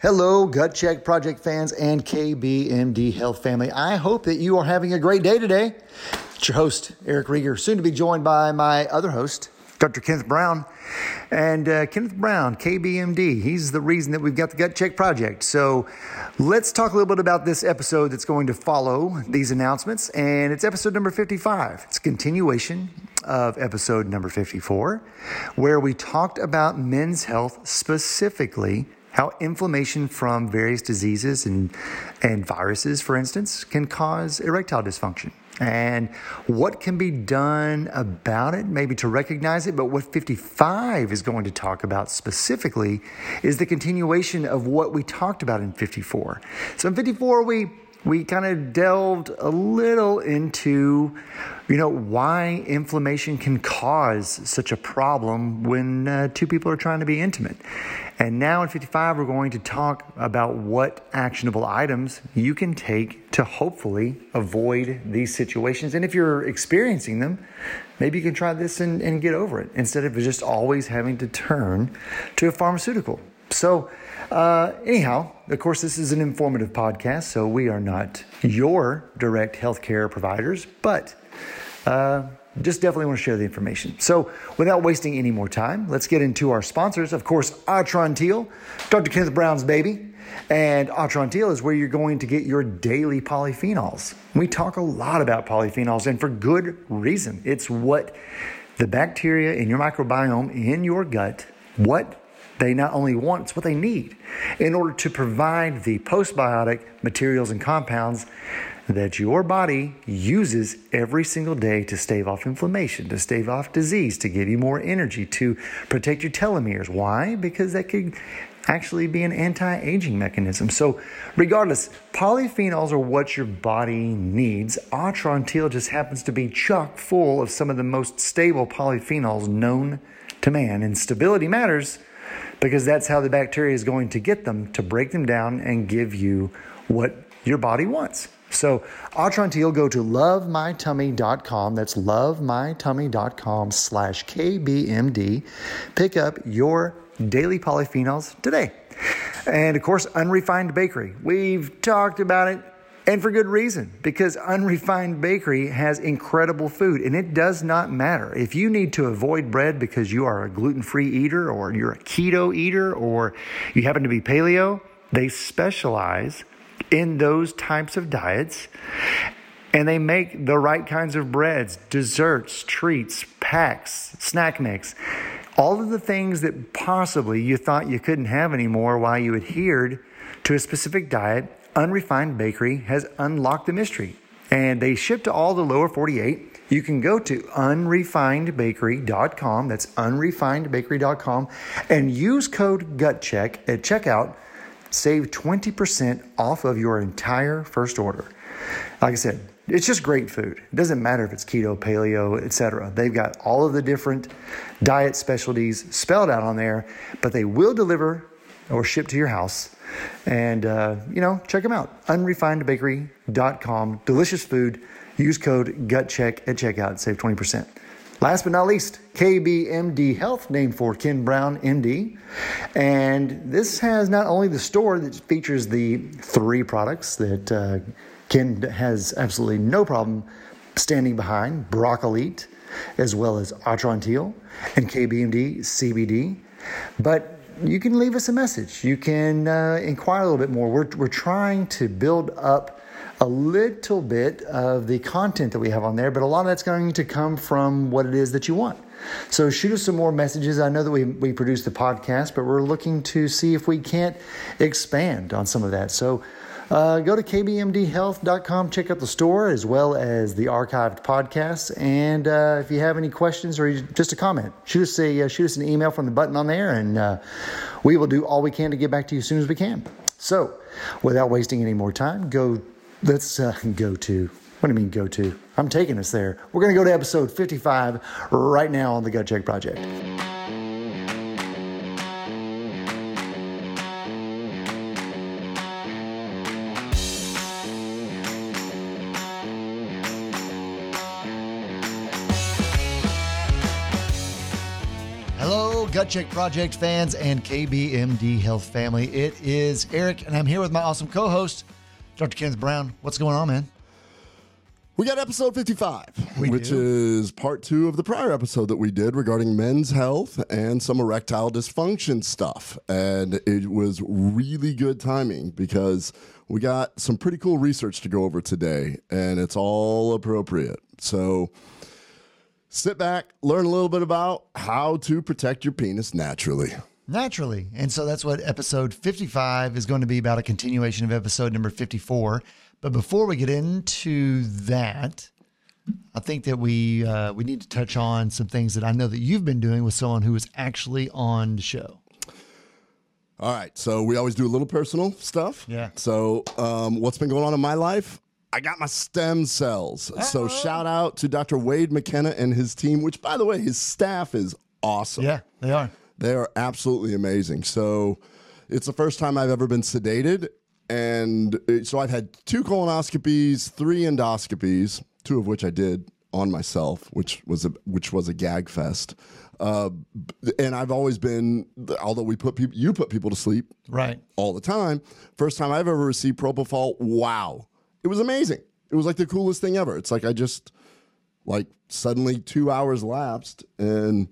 Hello, Gut Check Project fans and KBMD Health family. I hope that you are having a great day today. It's your host, Eric Rieger, soon to be joined by my other host, Dr. Kenneth Brown. And Kenneth Brown, KBMD, he's the reason that we've got the Gut Check Project. So let's talk a little bit about this episode that's going to follow these announcements. And it's episode number 55. It's a continuation of episode number 54, where we talked about men's health, specifically how inflammation from various diseases and viruses, for instance, can cause erectile dysfunction, and what can be done about it, maybe to recognize it. But what 55 is going to talk about specifically is the continuation of what we talked about in 54. So in 54, we kind of delved a little into, why inflammation can cause such a problem when two people are trying to be intimate. And now in 55, we're going to talk about what actionable items you can take to hopefully avoid these situations. And if you're experiencing them, maybe you can try this and get over it instead of just always having to turn to a pharmaceutical. So anyhow, of course, this is an informative podcast, so we are not your direct healthcare providers, but just definitely want to share the information. So without wasting any more time, let's get into our sponsors. Of course, AutronTeal, Dr. Kenneth Brown's baby. And AutronTeal is where you're going to get your daily polyphenols. We talk a lot about polyphenols, and for good reason. It's what the bacteria in your microbiome in your gut, what they not only want, it's what they need in order to provide the postbiotic materials and compounds that your body uses every single day to stave off inflammation, to stave off disease, to give you more energy, to protect your telomeres. Why? Because that could actually be an anti-aging mechanism. So regardless, polyphenols are what your body needs. AutronTeal just happens to be chock full of some of the most stable polyphenols known to man. And stability matters, because that's how the bacteria is going to get them, to break them down and give you what your body wants. So AutronTeal, go to lovemytummy.com. That's lovemytummy.com/KBMD. Pick up your daily polyphenols today. And of course, Unrefined Bakery. We've talked about it, and for good reason, because Unrefined Bakery has incredible food, and it does not matter. If you need to avoid bread because you are a gluten-free eater, or you're a keto eater, or you happen to be paleo, they specialize in those types of diets, and they make the right kinds of breads, desserts, treats, packs, snack mix, all of the things that possibly you thought you couldn't have anymore while you adhered to a specific diet. Unrefined Bakery has unlocked the mystery, and they ship to all the lower 48. You can go to unrefinedbakery.com. That's unrefinedbakery.com, and use code GUTCHECK at checkout. Save 20% off of your entire first order. Like I said, it's just great food. It doesn't matter if it's keto, paleo, etc. They've got all of the different diet specialties spelled out on there, but they will deliver or ship to your house. And, check them out. Unrefinedbakery.com. Delicious food. Use code GUTCHECK at checkout. Save 20%. Last but not least, KBMD Health, named for Ken Brown, MD. And this has not only the store that features the three products that Ken has absolutely no problem standing behind, Broccolite, as well as AutronTeal and KBMD CBD, but you can leave us a message. You can inquire a little bit more. We're trying to build up a little bit of the content that we have on there, but a lot of that's going to come from what it is that you want. So shoot us some more messages. I know that we produce the podcast, but we're looking to see if we can't expand on some of that. So go to kbmdhealth.com, check out the store as well as the archived podcasts. And if you have any questions or just a comment, shoot us an email from the button on there, and we will do all we can to get back to you as soon as we can. So without wasting any more time, I'm taking us there. We're going to go to episode 55 right now on the Gut Check Project. Gut Check Project fans and KBMD Health family. It is Eric, and I'm here with my awesome co-host, Dr. Kenneth Brown. What's going on, man? We got episode 55, which is part two of the prior episode that we did regarding men's health and some erectile dysfunction stuff. And it was really good timing because we got some pretty cool research to go over today, and it's all appropriate. So sit back, learn a little bit about how to protect your penis naturally. Naturally. And so that's what episode 55 is going to be about, a continuation of episode number 54. But before we get into that, I think that we need to touch on some things that I know that you've been doing with someone who is actually on the show. All right. So we always do a little personal stuff. Yeah. So what's been going on in my life? I got my stem cells. Uh-oh. So shout out to Dr. Wade McKenna and his team, which, by the way, his staff is awesome. Yeah, they are. They are absolutely amazing. So it's the first time I've ever been sedated. And so I've had 2 colonoscopies, 3 endoscopies, 2 of which I did on myself, which was a gag fest. And I've always been, although you put people to sleep right all the time. First time I've ever received propofol. Wow, it was amazing. It was like the coolest thing ever. It's like I just suddenly 2 hours lapsed, and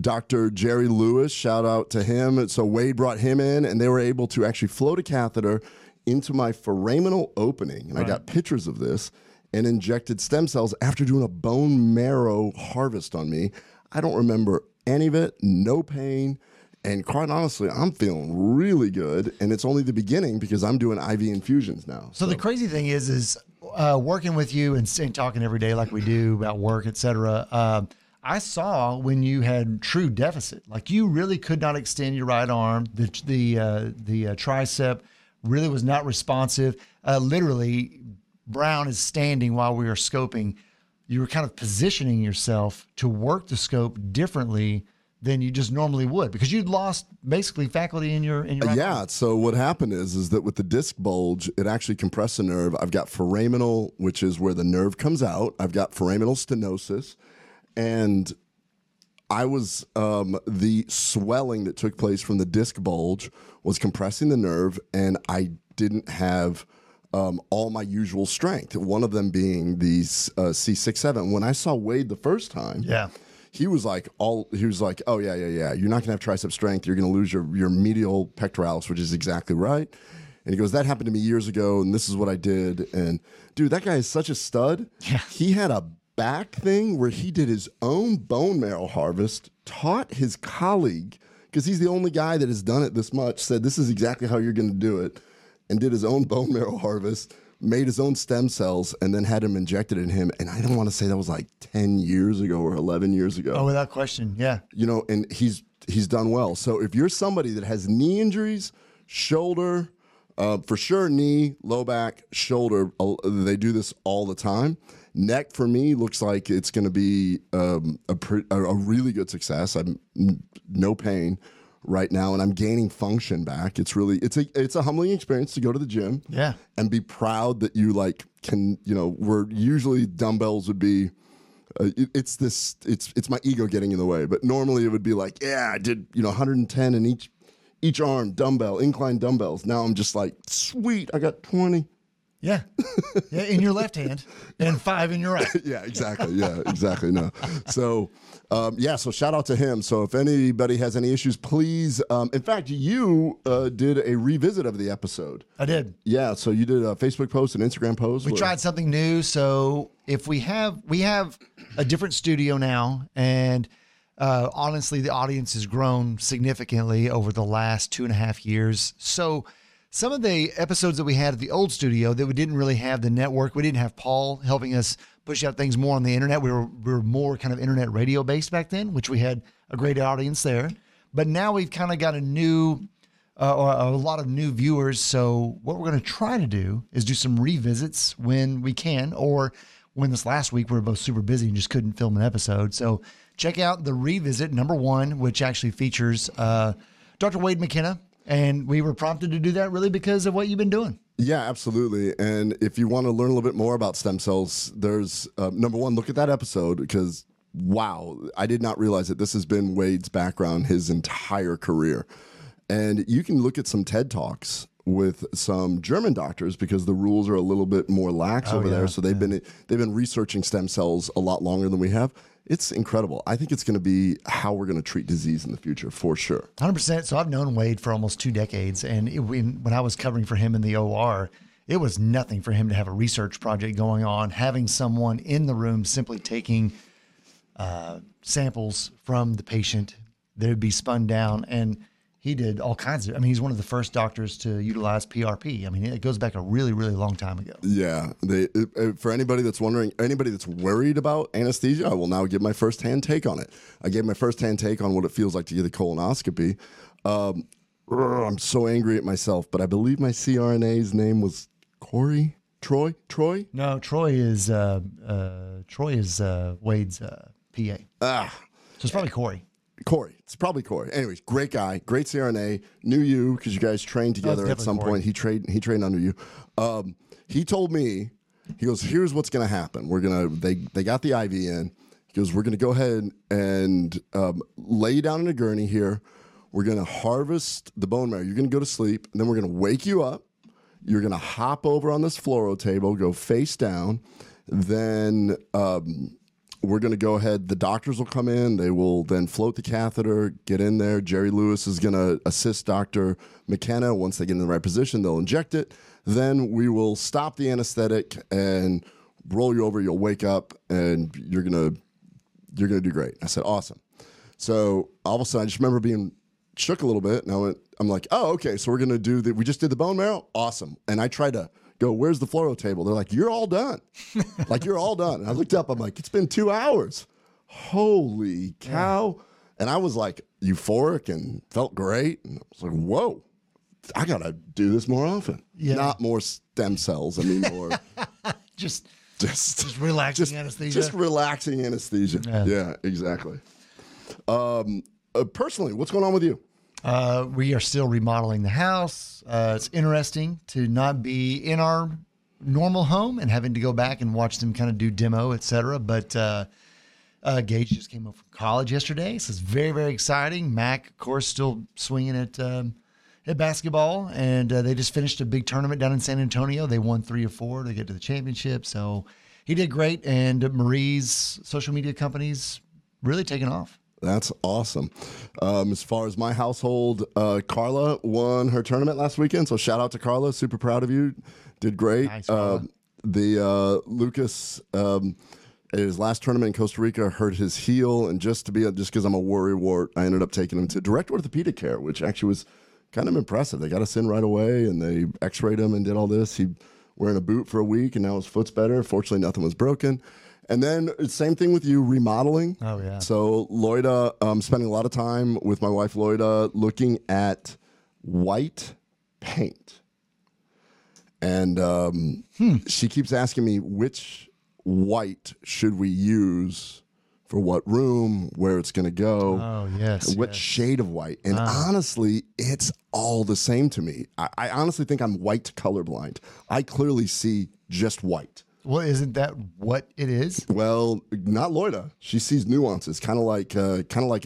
Dr. Jerry Lewis, shout out to him. And so Wade brought him in, and they were able to actually float a catheter into my foraminal opening. And right. I got pictures of this, and injected stem cells after doing a bone marrow harvest on me. I don't remember any of it, no pain. And quite honestly, I'm feeling really good. And it's only the beginning because I'm doing IV infusions now. So the crazy thing is working with you and talking every day like we do about work, et cetera, I saw when you had true deficit, like you really could not extend your right arm. The tricep really was not responsive. Literally, Brown is standing while we are scoping. You were kind of positioning yourself to work the scope differently than you just normally would because you'd lost basically faculty in your right arm. So what happened is that with the disc bulge, it actually compressed the nerve. I've got foraminal, which is where the nerve comes out. I've got foraminal stenosis. And I was, the swelling that took place from the disc bulge was compressing the nerve, and I didn't have all my usual strength, one of them being the C6-7. When I saw Wade the first time, yeah, he was like, oh, yeah, you're not going to have tricep strength. You're going to lose your medial pectoralis, which is exactly right. And he goes, that happened to me years ago, and this is what I did. And, dude, that guy is such a stud. Yeah. He had a back thing where he did his own bone marrow harvest, taught his colleague, because he's the only guy that has done it this much, said this is exactly how you're going to do it, and did his own bone marrow harvest, made his own stem cells, and then had them injected in him. And I don't want to say that was like 10 years ago or 11 years ago. Oh, without question. Yeah. You know, and he's done well. So if you're somebody that has knee injuries, shoulder, for sure knee, low back, shoulder, they do this all the time. Neck for me looks like it's going to be a really good success. I'm no pain right now, and I'm gaining function back. It's really it's a humbling experience to go to the gym, yeah, and be proud that you can, you know, where usually dumbbells would be. It's my ego getting in the way, but normally it would be like, yeah, I did, you know, 110 in each arm dumbbell, incline dumbbells. Now I'm just like, sweet, I got 20. Yeah. Yeah, in your left hand and 5 in your right. Yeah, exactly. Yeah, exactly. No. So, so shout out to him. So if anybody has any issues, please. In fact, you did a revisit of the episode. I did. Yeah. So you did a Facebook post, an Instagram post. We tried something new. So if we have a different studio now, and honestly, the audience has grown significantly over the last 2.5 years. So some of the episodes that we had at the old studio that we didn't really have the network. We didn't have Paul helping us push out things more on the internet. We were more kind of internet radio based back then, which we had a great audience there. But now we've kind of got a new, a lot of new viewers. So what we're going to try to do is do some revisits when we can, or when this last week we were both super busy and just couldn't film an episode. So check out the revisit number 1, which actually features Dr. Wade McKenna. And we were prompted to do that really because of what you've been doing. Yeah, absolutely. And if you want to learn a little bit more about stem cells, there's, number 1, look at that episode because wow, I did not realize that this has been Wade's background his entire career. And you can look at some TED Talks with some German doctors because the rules are a little bit more lax over there. So they've been researching stem cells a lot longer than we have. It's incredible. I think it's going to be how we're going to treat disease in the future for sure. 100%. So I've known Wade for almost 2 decades. And when I was covering for him in the OR, it was nothing for him to have a research project going on, having someone in the room simply taking samples from the patient that would be spun down. And he did all kinds of, I mean, he's one of the first doctors to utilize PRP. I mean, it goes back a really, really long time ago. Yeah. For anybody that's wondering, anybody that's worried about anesthesia, I will now give my firsthand take on it. I gave my firsthand take on what it feels like to get a colonoscopy. I'm so angry at myself, but I believe my CRNA's name was Troy? No, Troy is Wade's PA. Ah. So it's probably Corey. It's probably Corey. Anyways, great guy, great CRNA, knew you because you guys trained together at some point. He trained under you. He told me, he goes, here's what's going to happen. They got the IV in. He goes, we're going to go ahead and lay you down in a gurney here. We're going to harvest the bone marrow. You're going to go to sleep, and then we're going to wake you up. You're going to hop over on this fluoro table, go face down. Then we're going to go ahead. The doctors will come in. They will then float the catheter, get in there. Jerry Lewis is going to assist Dr. McKenna. Once they get in the right position, they'll inject it. Then we will stop the anesthetic and roll you over. You'll wake up, and you're going to do great. I said, awesome. So all of a sudden, I just remember being shook a little bit, and I'm like, oh, okay, so we're going to do that. We just did the bone marrow? Awesome. And I tried to go, where's the fluoro table? They're like, you're all done. And I looked up. I'm like, it's been 2 hours. Holy cow. Yeah. And I was like euphoric and felt great. And I was like, whoa, I got to do this more often. Yeah. Not more stem cells. I mean, more. just relaxing anesthesia. Just relaxing anesthesia. Yeah, exactly. Personally, what's going on with you? We are still remodeling the house. It's interesting to not be in our normal home and having to go back and watch them kind of do demo, etc. But Gage just came up from college yesterday, so it's very, very exciting. Mac, of course, still swinging at basketball, and they just finished a big tournament down in San Antonio. They won 3 or 4 to get to the championship, so he did great. And Marie's social media company's really taking off. That's awesome. As far as my household, Carla won her tournament last weekend. So shout out to Carla. Super proud of you. Did great. Nice, Lucas, at his last tournament in Costa Rica, hurt his heel. And just because I'm a worrywart, I ended up taking him to direct orthopedic care, which actually was kind of impressive. They got us in right away, and they x-rayed him and did all this. He wearing a boot for a week, and now his foot's better. Fortunately, nothing was broken. And then same thing with you, remodeling. Oh, yeah. So Loida, I'm spending a lot of time with my wife, Loida, looking at white paint. And she keeps asking me, which white should we use for what room, where it's going to go? Oh, yes. What shade of white? And honestly, it's all the same to me. I honestly think I'm white colorblind. I clearly see just white. Well, isn't that what it is? Well, not Loida. She sees nuances, kind of like a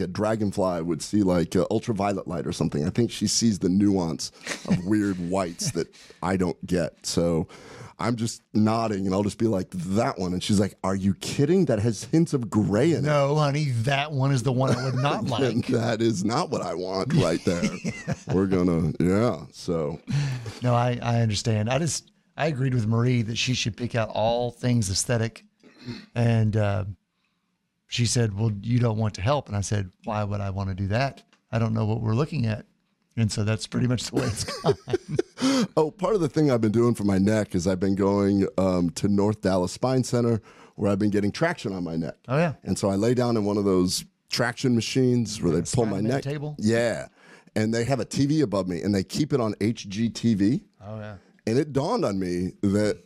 dragonfly would see like ultraviolet light or something. I think she sees the nuance of weird whites that I don't get. So I'm just nodding, and I'll just be like, that one. And she's like, are you kidding? That has hints of gray in it. No, honey, that one is the one I would not like. That is not what I want right there. So. No, I understand. I agreed with Marie that she should pick out all things aesthetic. And she said, well, you don't want to help. And I said, why would I want to do that? I don't know what we're looking at. And so that's pretty much the way it's gone. Oh, part of the thing I've been doing for my neck is I've been going to North Dallas Spine Center, where I've been getting traction on my neck. Oh, yeah. And so I lay down in one of those traction machines where they pull my neck. Table? Yeah. And they have a TV above me, and they keep it on HGTV. Oh, yeah. And it dawned on me that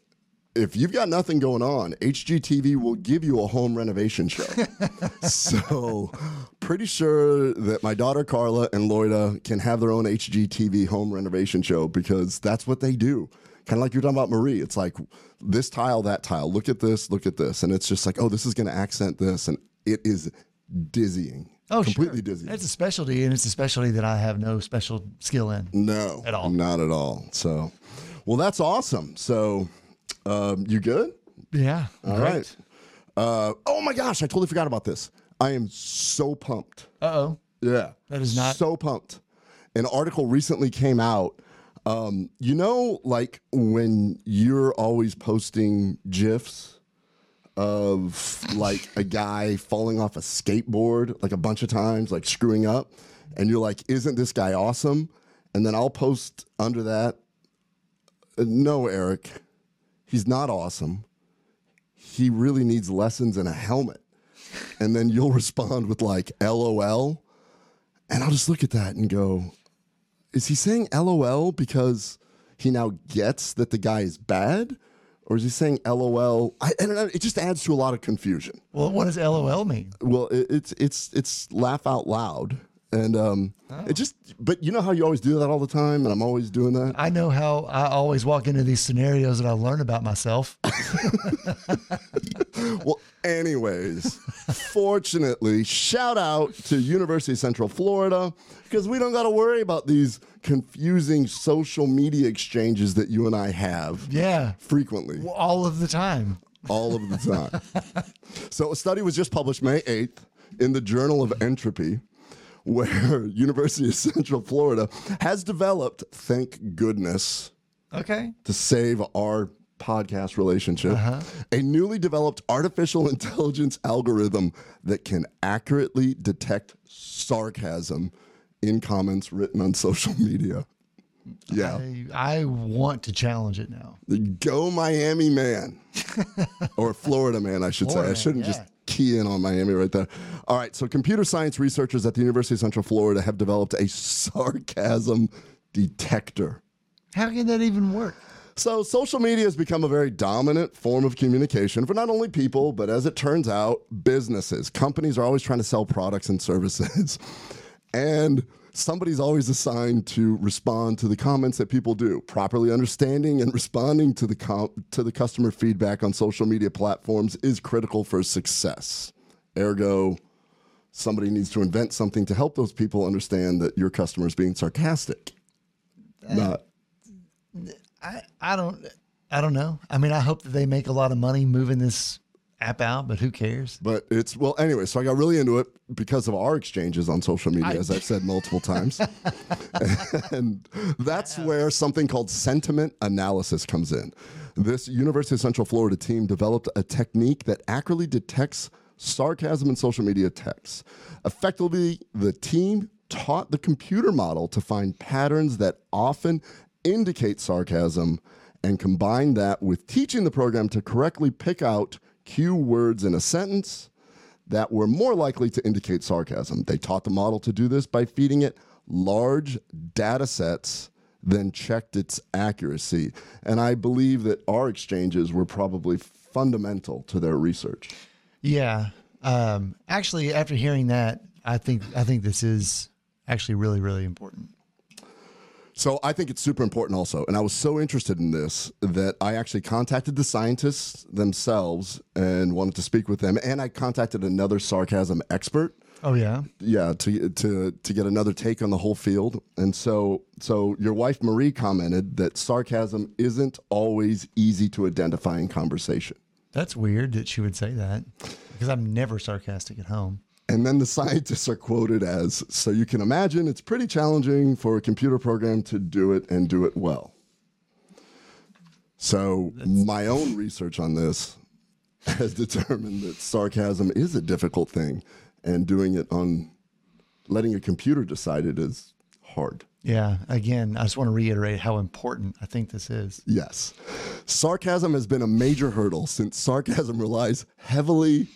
if you've got nothing going on, HGTV will give you a home renovation show. So pretty sure that my daughter Carla and Loida can have their own HGTV home renovation show, because that's what they do. Kind of like you're talking about Marie. It's like this tile, that tile. Look at this, look at this. And it's just like, oh, this is going to accent this. And it is dizzying. Oh, completely sure. Dizzying. It's a specialty, and it's a specialty that I have no special skill in. No, at all. Not at all. So, well, that's awesome. So, you good? Yeah. All great. Right. Oh my gosh, I totally forgot about this. I am so pumped. Uh-oh. Yeah. That is not so pumped. An article recently came out. You know, like when you're always posting GIFs of like a guy falling off a skateboard like a bunch of times, like screwing up, and you're like, isn't this guy awesome? And then I'll post under that, no, Eric, he's not awesome. He really needs lessons in a helmet. And then you'll respond with like, LOL. And I'll just look at that and go, is he saying LOL because he now gets that the guy is bad? Or is he saying LOL? I don't know. It just adds to a lot of confusion. Well, what does LOL mean? Well, it's laugh out loud. And it just, but you know how you always do that all the time, and I'm always doing that? I know how I always walk into these scenarios that I learn about myself. Well, anyways, fortunately, shout out to University of Central Florida, because we don't got to worry about these confusing social media exchanges that you and I have. Yeah. Frequently. Well, all of the time. All of the time. So a study was just published May 8th in the Journal of Entropy, where University of Central Florida has developed, thank goodness, okay, to save our podcast relationship, a newly developed artificial intelligence algorithm that can accurately detect sarcasm in comments written on social media. Yeah. I want to challenge it now. Go Miami man. Or Florida man, I should say. I shouldn't just key in on Miami right there. All right, so computer science researchers at the University of Central Florida have developed a sarcasm detector. How can that even work? So social media has become a very dominant form of communication for not only people, but as it turns out, businesses. Companies are always trying to sell products and services. And somebody's always assigned to respond to the comments that people do. Properly understanding and responding to the customer feedback on social media platforms is critical for success. Ergo, somebody needs to invent something to help those people understand that your customer is being sarcastic. I don't know. I mean, I hope that they make a lot of money moving this app out, but who cares? But it's, well, anyway, so I got really into it because of our exchanges on social media, as I've said multiple times. And that's where something called sentiment analysis comes in. This University of Central Florida team developed a technique that accurately detects sarcasm in social media texts. Effectively, the team taught the computer model to find patterns that often indicate sarcasm and combine that with teaching the program to correctly pick out cue words in a sentence that were more likely to indicate sarcasm. They taught the model to do this by feeding it large data sets, then checked its accuracy. And I believe that our exchanges were probably fundamental to their research. Yeah. Actually, after hearing that, I think this is actually really, really important. So I think it's super important also. And I was so interested in this that I actually contacted the scientists themselves and wanted to speak with them. And I contacted another sarcasm expert. Oh, yeah? Yeah, to get another take on the whole field. And so your wife, Marie, commented that sarcasm isn't always easy to identify in conversation. That's weird that she would say that, because I'm never sarcastic at home. And then the scientists are quoted as, so you can imagine it's pretty challenging for a computer program to do it and do it well. So my own research on this has determined that sarcasm is a difficult thing, and doing it on letting a computer decide it is hard. Yeah. Again, I just want to reiterate how important I think this is. Yes. Sarcasm has been a major hurdle since sarcasm relies heavily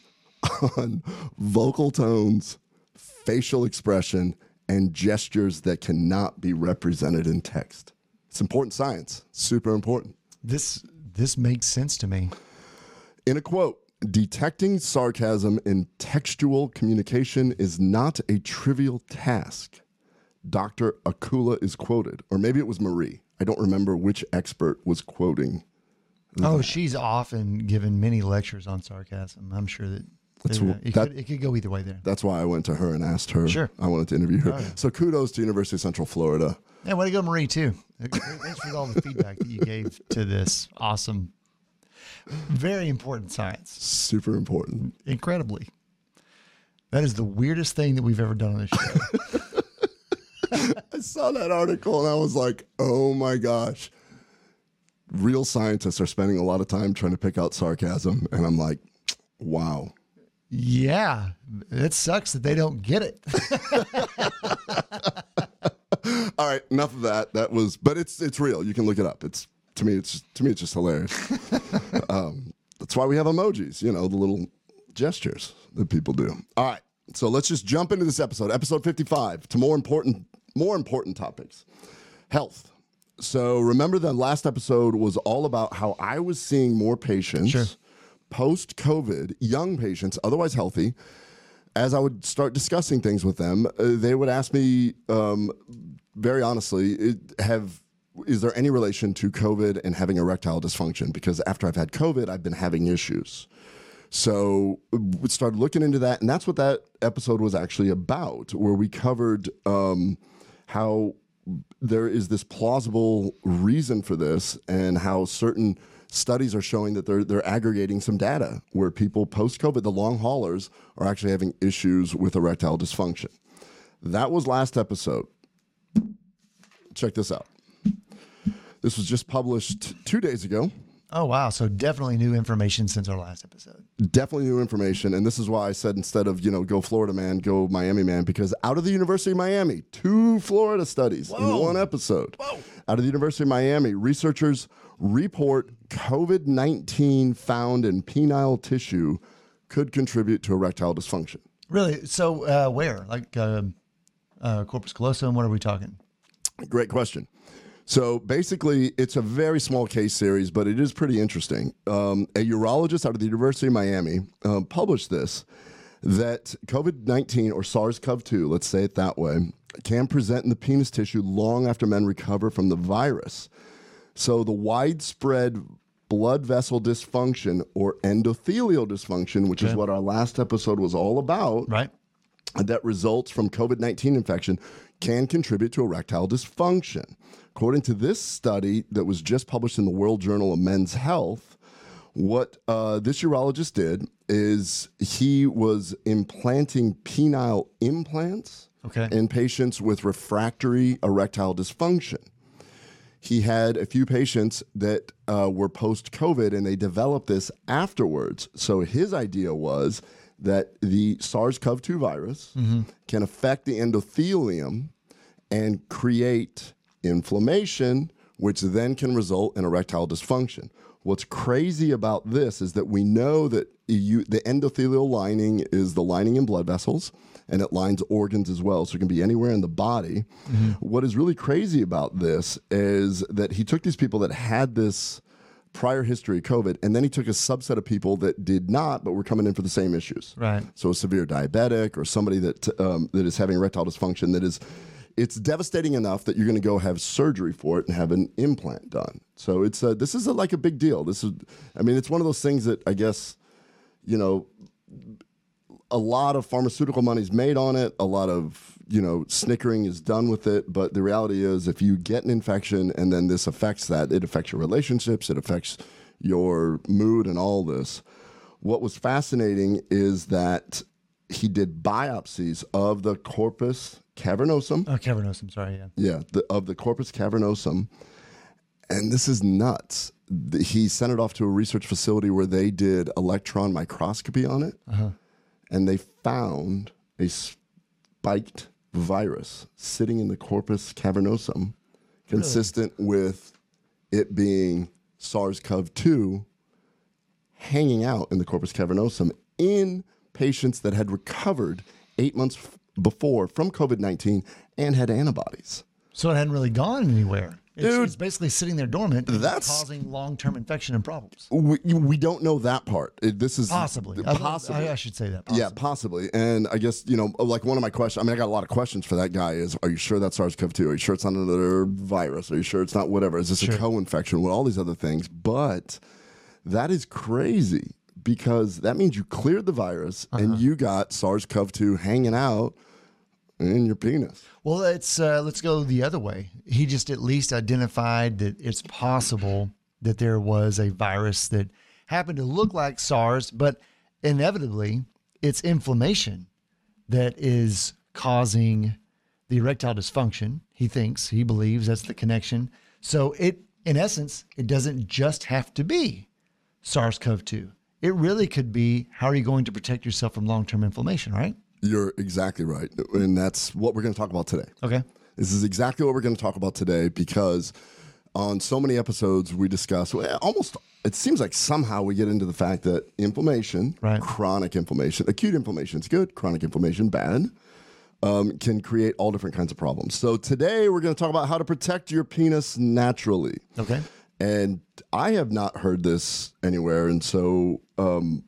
on vocal tones, facial expression, and gestures that cannot be represented in text. It's important science. Super important. This makes sense to me. In a quote, detecting sarcasm in textual communication is not a trivial task. Dr. Akula is quoted, or maybe it was Marie. I don't remember which expert was quoting. Oh, she's often given many lectures on sarcasm. I'm sure that It could go either way there. That's why I went to her and asked her. Sure. I wanted to interview her. Right. So kudos to University of Central Florida. Yeah, way to go, Marie, too. Thanks for all the feedback that you gave to this awesome, very important science. Super important. Incredibly. That is the weirdest thing that we've ever done on this show. I saw that article and I was like, oh, my gosh. Real scientists are spending a lot of time trying to pick out sarcasm. And I'm like, wow. Yeah, it sucks that they don't get it. All right, enough of that. That was, but it's real. You can look it up. It's to me it's just hilarious. That's why we have emojis. You know, the little gestures that people do. All right, so let's just jump into this episode 55, to more important topics, health. So remember that last episode was all about how I was seeing more patients. Sure. Post-COVID, young patients, otherwise healthy, as I would start discussing things with them, they would ask me very honestly, is there any relation to COVID and having erectile dysfunction? Because after I've had COVID, I've been having issues. So we started looking into that, and that's what that episode was actually about, where we covered how there is this plausible reason for this and how certain studies are showing that they're aggregating some data where people post-COVID, the long haulers, are actually having issues with erectile dysfunction. That was last episode. Check this out. This was just published 2 days ago. Oh, wow. So definitely new information since our last episode. Definitely new information. And this is why I said instead of, go Florida man, go Miami man, because out of the University of Miami, 2 Florida studies in one episode. Whoa. Out of the University of Miami, researchers report COVID-19 found in penile tissue could contribute to erectile dysfunction. Really? So where? Like corpus callosum? What are we talking? Great question. So basically, it's a very small case series, but it is pretty interesting. A urologist out of the University of Miami published this, that COVID-19 or SARS-CoV-2, let's say it that way, can present in the penis tissue long after men recover from the virus. So the widespread blood vessel dysfunction or endothelial dysfunction, which is what our last episode was all about, right, that results from COVID-19 infection can contribute to erectile dysfunction. According to this study that was just published in the World Journal of Men's Health, what this urologist did is he was implanting penile implants in patients with refractory erectile dysfunction. He had a few patients that were post-COVID, and they developed this afterwards. So his idea was that the SARS-CoV-2 virus can affect the endothelium and create inflammation, which then can result in erectile dysfunction. What's crazy about this is that we know that the endothelial lining is the lining in blood vessels, and it lines organs as well, so it can be anywhere in the body. Mm-hmm. What is really crazy about this is that he took these people that had this prior history of COVID, and then he took a subset of people that did not, but were coming in for the same issues. Right. So a severe diabetic or somebody that is having erectile dysfunction it's devastating enough that you're going to go have surgery for it and have an implant done. So this is like a big deal. It's one of those things that I guess, a lot of pharmaceutical money's made on it. A lot of, snickering is done with it. But the reality is if you get an infection and then this affects that, it affects your relationships, it affects your mood and all this. What was fascinating is that he did biopsies of the corpus cavernosum. Oh, cavernosum, sorry, yeah. Yeah, of the corpus cavernosum. And this is nuts. He sent it off to a research facility where they did electron microscopy on it. Uh-huh. And they found a spiked virus sitting in the corpus cavernosum, consistent with it being SARS-CoV-2 hanging out in the corpus cavernosum in patients that had recovered 8 months before from COVID-19 and had antibodies. So it hadn't really gone anywhere. It's basically sitting there dormant, causing long-term infection and problems. We don't know that part. This is possibly. I should say that. Possibly. Yeah, possibly. And I guess one of my questions. I got a lot of questions for that guy. Is, are you sure that's SARS-CoV-2? Are you sure it's not another virus? Are you sure it's not whatever? Is this a co-infection? All these other things? But that is crazy because that means you cleared the virus and you got SARS-CoV-2 hanging out in your penis. Well, let's go the other way. He just at least identified that it's possible that there was a virus that happened to look like SARS, but inevitably it's inflammation that is causing the erectile dysfunction. He thinks, he believes that's the connection. So it, in essence, it doesn't just have to be SARS-CoV-2. It really could be, how are you going to protect yourself from long-term inflammation, right? You're exactly right. And that's what we're going to talk about today. Okay. This is exactly what we're going to talk about today, because on so many episodes we discuss, almost, it seems like somehow we get into the fact that inflammation, chronic inflammation, acute inflammation is good, chronic inflammation bad, can create all different kinds of problems. So today we're going to talk about how to protect your penis naturally. Okay. And I have not heard this anywhere. And so to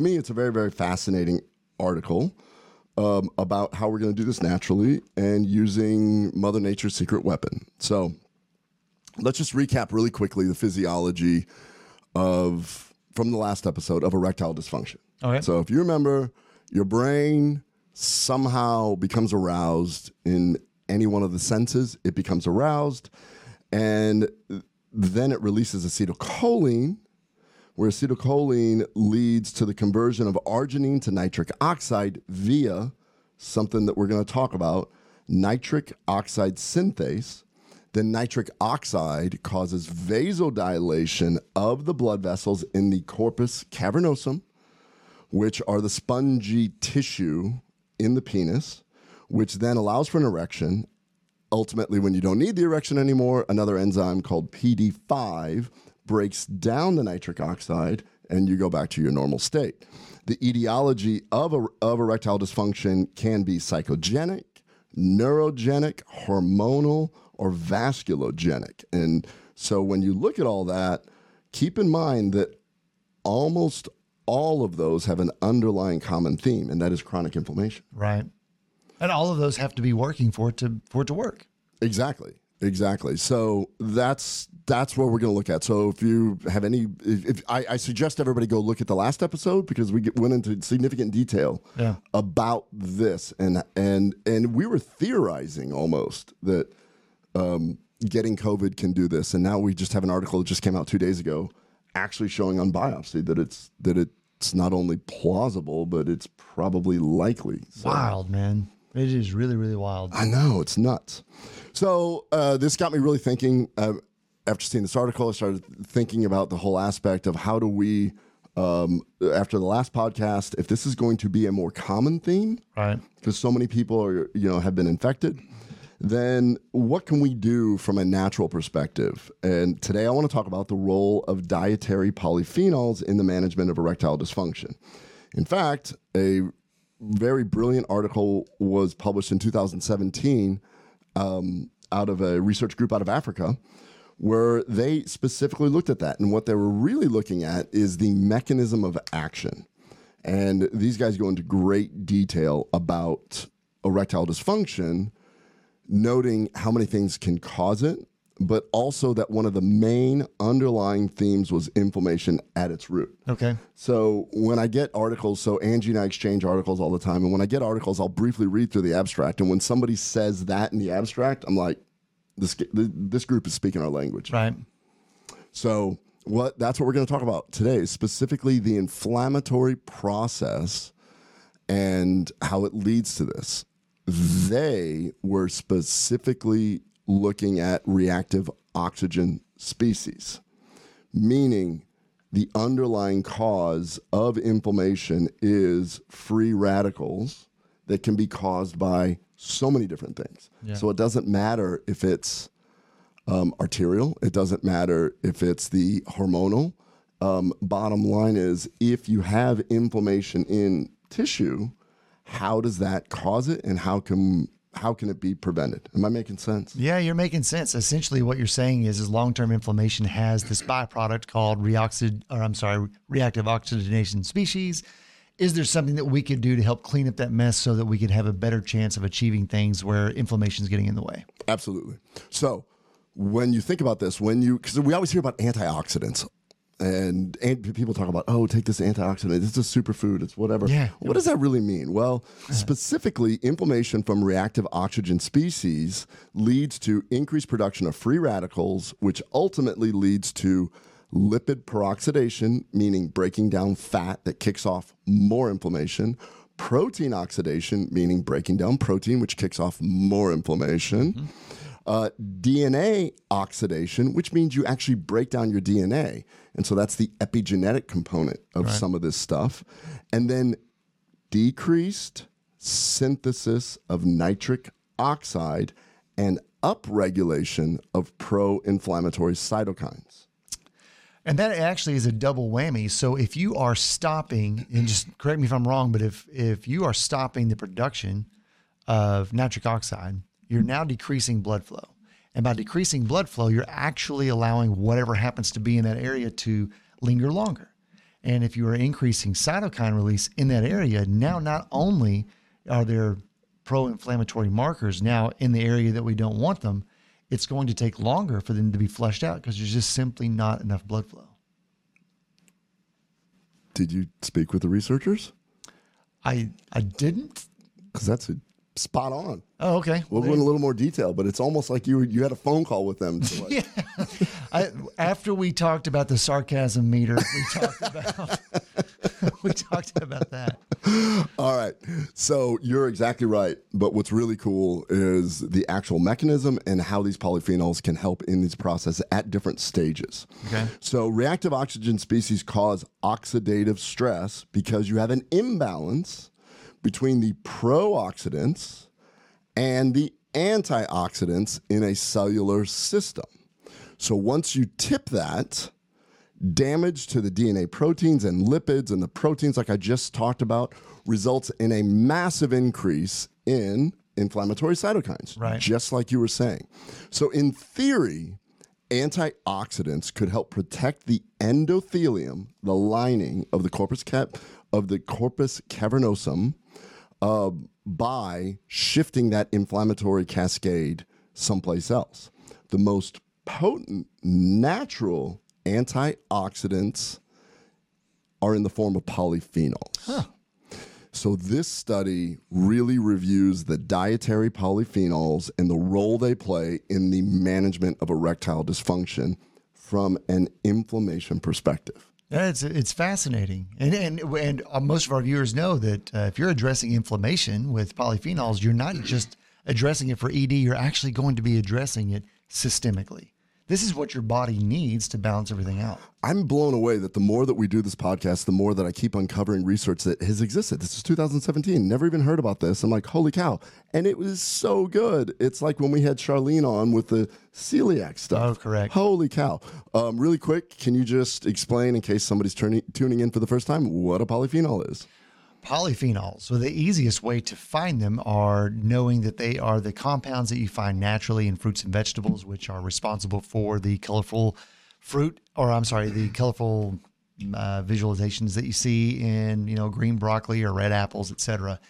me, it's a very, very fascinating article about how we're going to do this naturally and using Mother Nature's secret weapon. So let's just recap really quickly the physiology of, from the last episode, of erectile dysfunction. All right. So if you remember, your brain somehow becomes aroused in any one of the senses. It becomes aroused, and then it releases acetylcholine, where acetylcholine leads to the conversion of arginine to nitric oxide via something that we're going to talk about, nitric oxide synthase. Then nitric oxide causes vasodilation of the blood vessels in the corpus cavernosum, which are the spongy tissue in the penis, which then allows for an erection. Ultimately, when you don't need the erection anymore, another enzyme called PD5 breaks down the nitric oxide, and you go back to your normal state. The etiology of erectile dysfunction can be psychogenic, neurogenic, hormonal, or vasculogenic. And so when you look at all that, keep in mind that almost all of those have an underlying common theme, and that is chronic inflammation. Right. And all of those have to be working for it to work. Exactly. So that's what we're going to look at. So if you have any, I suggest everybody go look at the last episode, because we went into significant detail about this, and we were theorizing almost that getting COVID can do this, and now we just have an article that just came out 2 days ago, actually showing on biopsy that it's not only plausible, but it's probably likely. So. Wild, man. It is really, really wild. I know. It's nuts. So this got me really thinking. After seeing this article, I started thinking about the whole aspect of how do we, after the last podcast, if this is going to be a more common theme, right? Because so many people are, have been infected, then what can we do from a natural perspective? And today I want to talk about the role of dietary polyphenols in the management of erectile dysfunction. In fact, a very brilliant article was published in 2017 out of a research group out of Africa, where they specifically looked at that. And what they were really looking at is the mechanism of action. And these guys go into great detail about erectile dysfunction, noting how many things can cause it, but also that one of the main underlying themes was inflammation at its root. Okay. So when I get articles, so Angie and I exchange articles all the time, and when I get articles, I'll briefly read through the abstract. And when somebody says that in the abstract, I'm like, this group is speaking our language. Right. So that's what we're going to talk about today, specifically the inflammatory process and how it leads to this. They were specifically looking at reactive oxygen species, meaning the underlying cause of inflammation is free radicals that can be caused by so many different things. Yeah. So it doesn't matter if it's arterial. It doesn't matter if it's the hormonal. Bottom line is, if you have inflammation in tissue, how does that cause it, and how can it be prevented? Am I making sense? Yeah, you're making sense. Essentially, what you're saying is long-term inflammation has this byproduct called reactive oxygenation species. Is there something that we could do to help clean up that mess so that we could have a better chance of achieving things where inflammation is getting in the way? Absolutely. So when you think about this, because we always hear about antioxidants, And people talk about, oh, take this antioxidant, it's a superfood, it's whatever. Yeah. What does that really mean? Well, specifically, inflammation from reactive oxygen species leads to increased production of free radicals, which ultimately leads to lipid peroxidation, meaning breaking down fat that kicks off more inflammation, protein oxidation, meaning breaking down protein, which kicks off more inflammation, DNA oxidation, which means you actually break down your DNA. And so that's the epigenetic component of some of this stuff. And then decreased synthesis of nitric oxide and upregulation of pro-inflammatory cytokines. And that actually is a double whammy. So if you are stopping, and just correct me if I'm wrong, but if you are stopping the production of nitric oxide, you're now decreasing blood flow. And by decreasing blood flow, you're actually allowing whatever happens to be in that area to linger longer. And if you are increasing cytokine release in that area, now not only are there pro-inflammatory markers now in the area that we don't want them, it's going to take longer for them to be flushed out because there's just simply not enough blood flow. Did you speak with the researchers? I didn't. Because that's a... Spot on. Oh, okay. We'll go in a little more detail, but it's almost like you had a phone call with them. To like... After we talked about the sarcasm meter, we talked about that. All right. So you're exactly right. But what's really cool is the actual mechanism and how these polyphenols can help in these processes at different stages. Okay. So reactive oxygen species cause oxidative stress because you have an imbalance between the pro-oxidants and the antioxidants in a cellular system. So once you tip that, damage to the DNA proteins and lipids and the proteins like I just talked about results in a massive increase in inflammatory cytokines, just like you were saying. So in theory, antioxidants could help protect the endothelium, the lining of the corpus cavernosum, by shifting that inflammatory cascade someplace else. The most potent natural antioxidants are in the form of polyphenols. Huh. So this study really reviews the dietary polyphenols and the role they play in the management of erectile dysfunction from an inflammation perspective. Yeah, it's fascinating, and most of our viewers know that if you're addressing inflammation with polyphenols, you're not just addressing it for ED. You're actually going to be addressing it systemically. This is what your body needs to balance everything out. I'm blown away that the more that we do this podcast, the more that I keep uncovering research that has existed. This is 2017. Never even heard about this. I'm like, holy cow. And it was so good. It's like when we had Charlene on with the celiac stuff. Oh, correct. Holy cow. Really quick, can you just explain, in case somebody's tuning in for the first time, what a polyphenol is? Polyphenols. So the easiest way to find them are knowing that they are the compounds that you find naturally in fruits and vegetables, which are responsible for the colorful visualizations that you see in, green broccoli or red apples, etc.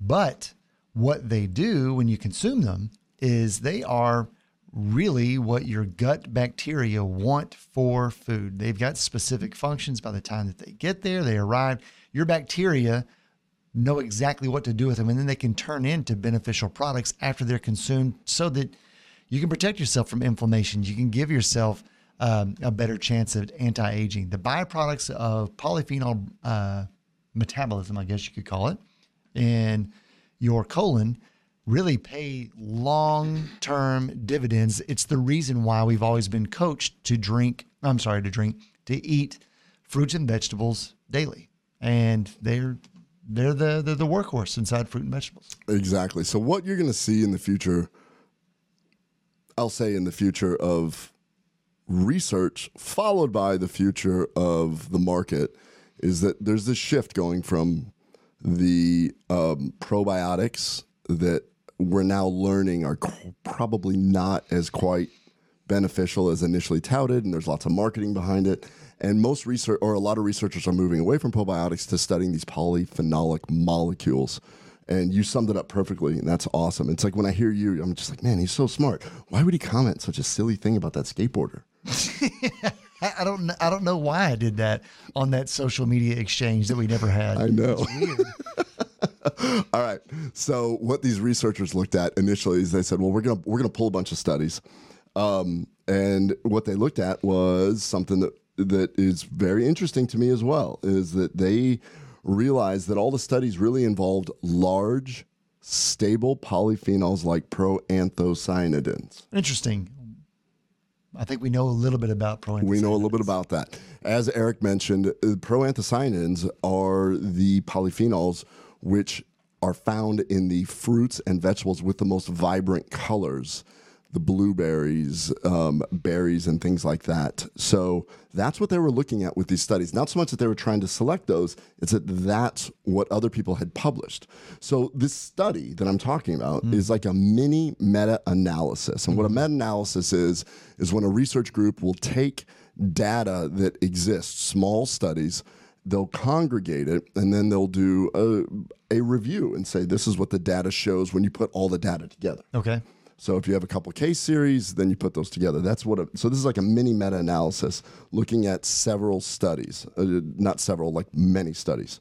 But what they do when you consume them is they are really what your gut bacteria want for food. They've got specific functions. By the time that they get there, they arrive. Your bacteria know exactly what to do with them, and then they can turn into beneficial products after they're consumed so that you can protect yourself from inflammation. You can give yourself a better chance of anti-aging. The byproducts of polyphenol metabolism, I guess you could call it, in your colon really pay long-term dividends. It's the reason why we've always been coached to eat fruits and vegetables daily. And they're the workhorse inside fruit and vegetables. Exactly. So what you're going to see in the future, I'll say in the future of research, followed by the future of the market, is that there's this shift going from the probiotics that we're now learning are probably not as quite beneficial as initially touted, and there's lots of marketing behind it. And a lot of researchers are moving away from probiotics to studying these polyphenolic molecules. And you summed it up perfectly, and that's awesome. It's like when I hear you, I'm just like, man, he's so smart. Why would he comment such a silly thing about that skateboarder? I don't know why I did that on that social media exchange that we never had. I know. All right. So what these researchers looked at initially is they said, well, we're gonna pull a bunch of studies, and what they looked at was something that is very interesting to me as well, is that they realized that all the studies really involved large, stable polyphenols like proanthocyanidins. Interesting. I think we know a little bit about proanthocyanidins. We know a little bit about that. As Eric mentioned, proanthocyanidins are the polyphenols which are found in the fruits and vegetables with the most vibrant colors, the blueberries, berries, and things like that. So that's what they were looking at with these studies. Not so much that they were trying to select those, it's that that's what other people had published. So this study that I'm talking about is like a mini meta-analysis. And what a meta-analysis is when a research group will take data that exists, small studies, they'll congregate it, and then they'll do a review and say, this is what the data shows when you put all the data together. Okay. So if you have a couple case series, then you put those together. That's what. So this is like a mini meta-analysis looking at several studies, not several, like many studies.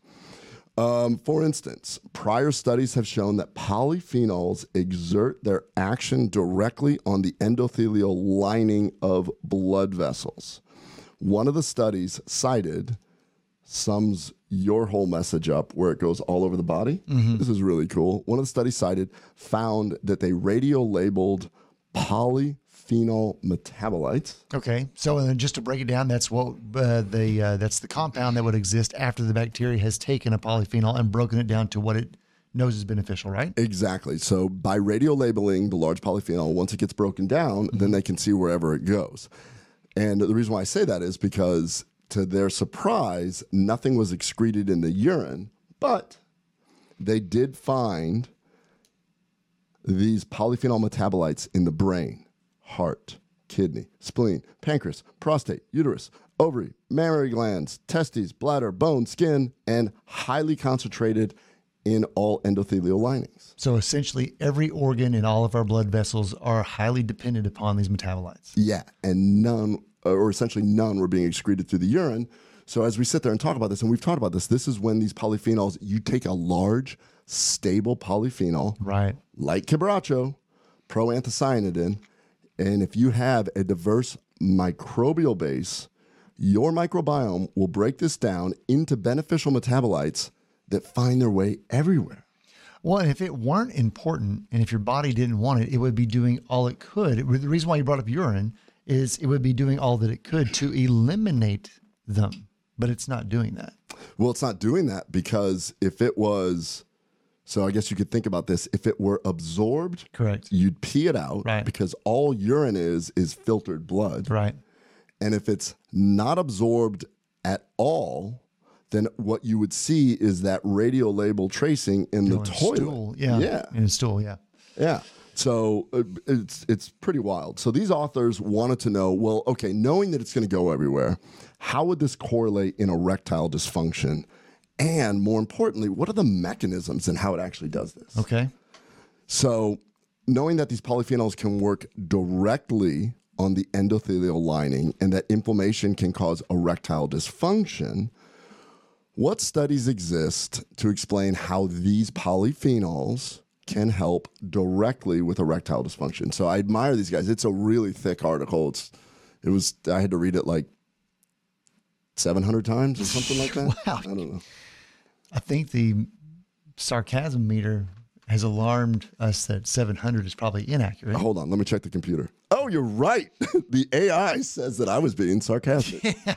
For instance, prior studies have shown that polyphenols exert their action directly on the endothelial lining of blood vessels. One of the studies cited sums your whole message up where it goes all over the body. Mm-hmm. This is really cool. One of the studies cited found that they radio-labeled polyphenol metabolites. Okay, so and just to break it down, that's what that's the compound that would exist after the bacteria has taken a polyphenol and broken it down to what it knows is beneficial, right? Exactly. So by radio-labeling the large polyphenol, once it gets broken down, then they can see wherever it goes. And the reason why I say that is because to their surprise, nothing was excreted in the urine, but they did find these polyphenol metabolites in the brain, heart, kidney, spleen, pancreas, prostate, uterus, ovary, mammary glands, testes, bladder, bone, skin, and highly concentrated in all endothelial linings. So essentially every organ in all of our blood vessels are highly dependent upon these metabolites. Yeah, and essentially none were being excreted through the urine. So as we sit there and talk about this, and we've talked about this, this is when these polyphenols, you take a large, stable polyphenol, right, like quebracho, proanthocyanidin, and if you have a diverse microbial base, your microbiome will break this down into beneficial metabolites that find their way everywhere. Well, and if it weren't important, and if your body didn't want it, it would be doing all it could. The reason why you brought up urine is it would be doing all that it could to eliminate them, but it's not doing that. Well, it's not doing that because if it was, so I guess you could think about this, if it were absorbed, correct, you'd pee it out, right, because all urine is filtered blood. Right. And if it's not absorbed at all, then what you would see is that radiolabel tracing in the toilet. Stool, yeah. Yeah. In a stool, yeah. Yeah. So it's pretty wild. So these authors wanted to know, well, okay, knowing that it's going to go everywhere, how would this correlate in erectile dysfunction? And more importantly, what are the mechanisms and how it actually does this? Okay. So knowing that these polyphenols can work directly on the endothelial lining and that inflammation can cause erectile dysfunction, what studies exist to explain how these polyphenols can help directly with erectile dysfunction? So I admire these guys. It's a really thick article. It was I had to read it like 700 times or something like that. Wow. I don't know. I think the sarcasm meter has alarmed us that 700 is probably inaccurate. Hold on. Let me check the computer. Oh, you're right. The AI says that I was being sarcastic. Yeah,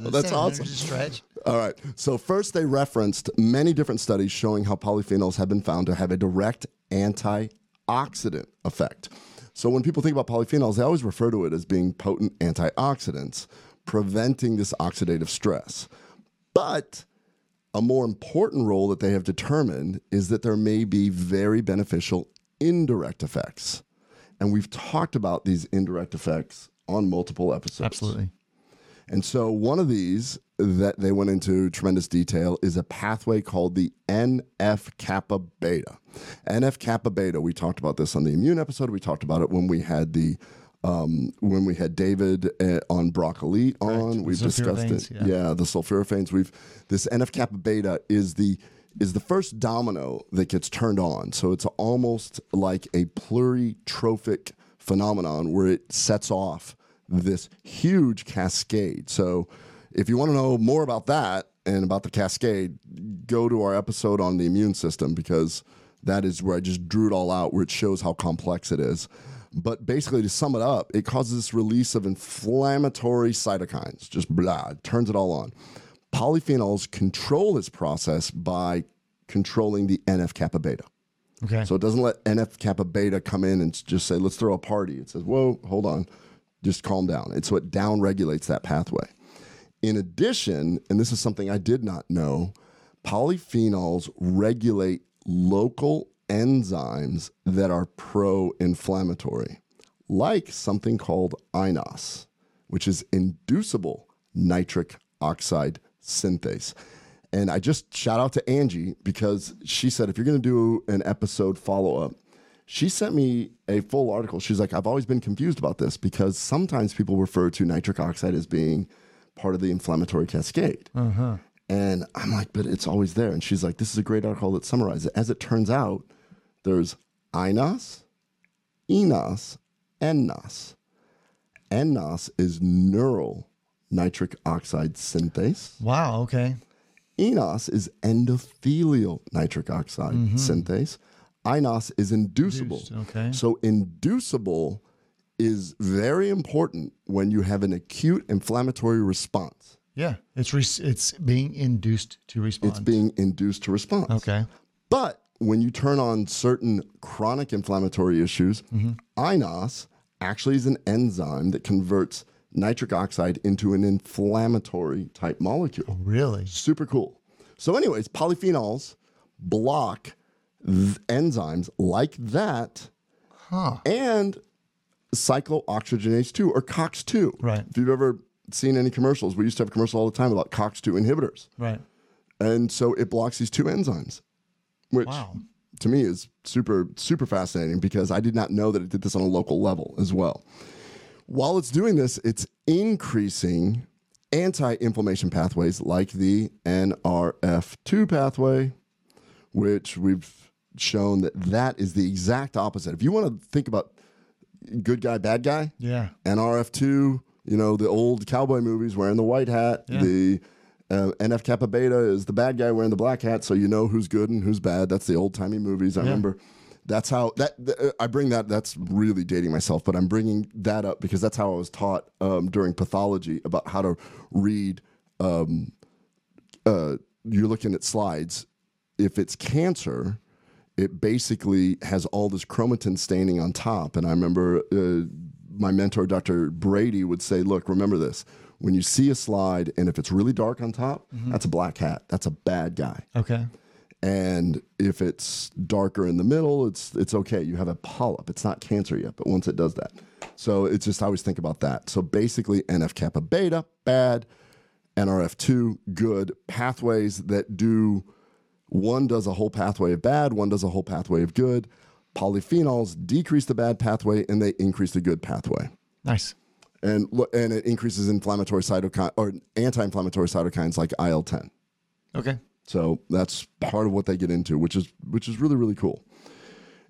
that's awesome. Stretch. All right. So first they referenced many different studies showing how polyphenols have been found to have a direct antioxidant effect. So when people think about polyphenols, they always refer to it as being potent antioxidants, preventing this oxidative stress. But a more important role that they have determined is that there may be very beneficial indirect effects. And we've talked about these indirect effects on multiple episodes. Absolutely. And so one of these that they went into tremendous detail is a pathway called the NF-kappa beta. NF-kappa beta, we talked about this on the immune episode. We talked about it when we had the When we had David on Broccolite on, we've discussed it. Yeah, the sulforaphanes. This NF-kappa beta is the first domino that gets turned on. So it's almost like a pleurotrophic phenomenon where it sets off this huge cascade. So if you want to know more about that and about the cascade, go to our episode on the immune system, because that is where I just drew it all out, where it shows how complex it is. But basically, to sum it up, it causes this release of inflammatory cytokines, just blah, it turns it all on. Polyphenols control this process by controlling the NF-kappa beta. Okay. So it doesn't let NF-kappa beta come in and just say, let's throw a party. It says, whoa, hold on, just calm down. And so it downregulates that pathway. In addition, and this is something I did not know, polyphenols regulate local enzymes that are pro-inflammatory, like something called INOS, which is inducible nitric oxide synthase. And I just shout out to Angie, because she said, if you're going to do an episode follow-up, she sent me a full article. She's like, I've always been confused about this, because sometimes people refer to nitric oxide as being part of the inflammatory cascade. Uh-huh. And I'm like, but it's always there. And she's like, this is a great article that summarizes it. As it turns out, there's INOS, ENOS, and NOS. NOS is neural nitric oxide synthase. Wow, okay. ENOS is endothelial nitric oxide synthase. INOS is inducible. Okay. So inducible is very important when you have an acute inflammatory response. Yeah, it's being induced to respond. It's being induced to respond. Okay. But when you turn on certain chronic inflammatory issues, INOS actually is an enzyme that converts nitric oxide into an inflammatory type molecule. Oh, really? Super cool. So anyways, polyphenols block enzymes like that and cyclooxygenase 2 or COX-2. Right. If you've ever seen any commercials, we used to have commercials all the time about COX-2 inhibitors. Right. And so it blocks these two enzymes, which to me is super, super fascinating, because I did not know that it did this on a local level as well. While it's doing this, it's increasing anti-inflammation pathways like the NRF2 pathway, which we've shown that is the exact opposite. If you want to think about good guy, bad guy, NRF2, you know, the old cowboy movies wearing the white hat, the NF-kappa beta is the bad guy wearing the black hat, so you know who's good and who's bad. That's the old-timey movies. I remember that's how I bring that. That's really dating myself, but I'm bringing that up because that's how I was taught during pathology about how to read. You're looking at slides. If it's cancer, it basically has all this chromatin staining on top, and I remember my mentor, Dr. Brady, would say, look, remember this. When you see a slide, and if it's really dark on top, that's a black hat. That's a bad guy. Okay. And if it's darker in the middle, it's okay. You have a polyp. It's not cancer yet, but once it does that. So it's just, I always think about that. So basically, NF-kappa beta, bad. NRF2, good. Pathways that do, one does a whole pathway of bad, one does a whole pathway of good. Polyphenols decrease the bad pathway, and they increase the good pathway. Nice. And it increases inflammatory cytokine or anti-inflammatory cytokines like IL-10. Okay. So that's part of what they get into, which is really, really cool.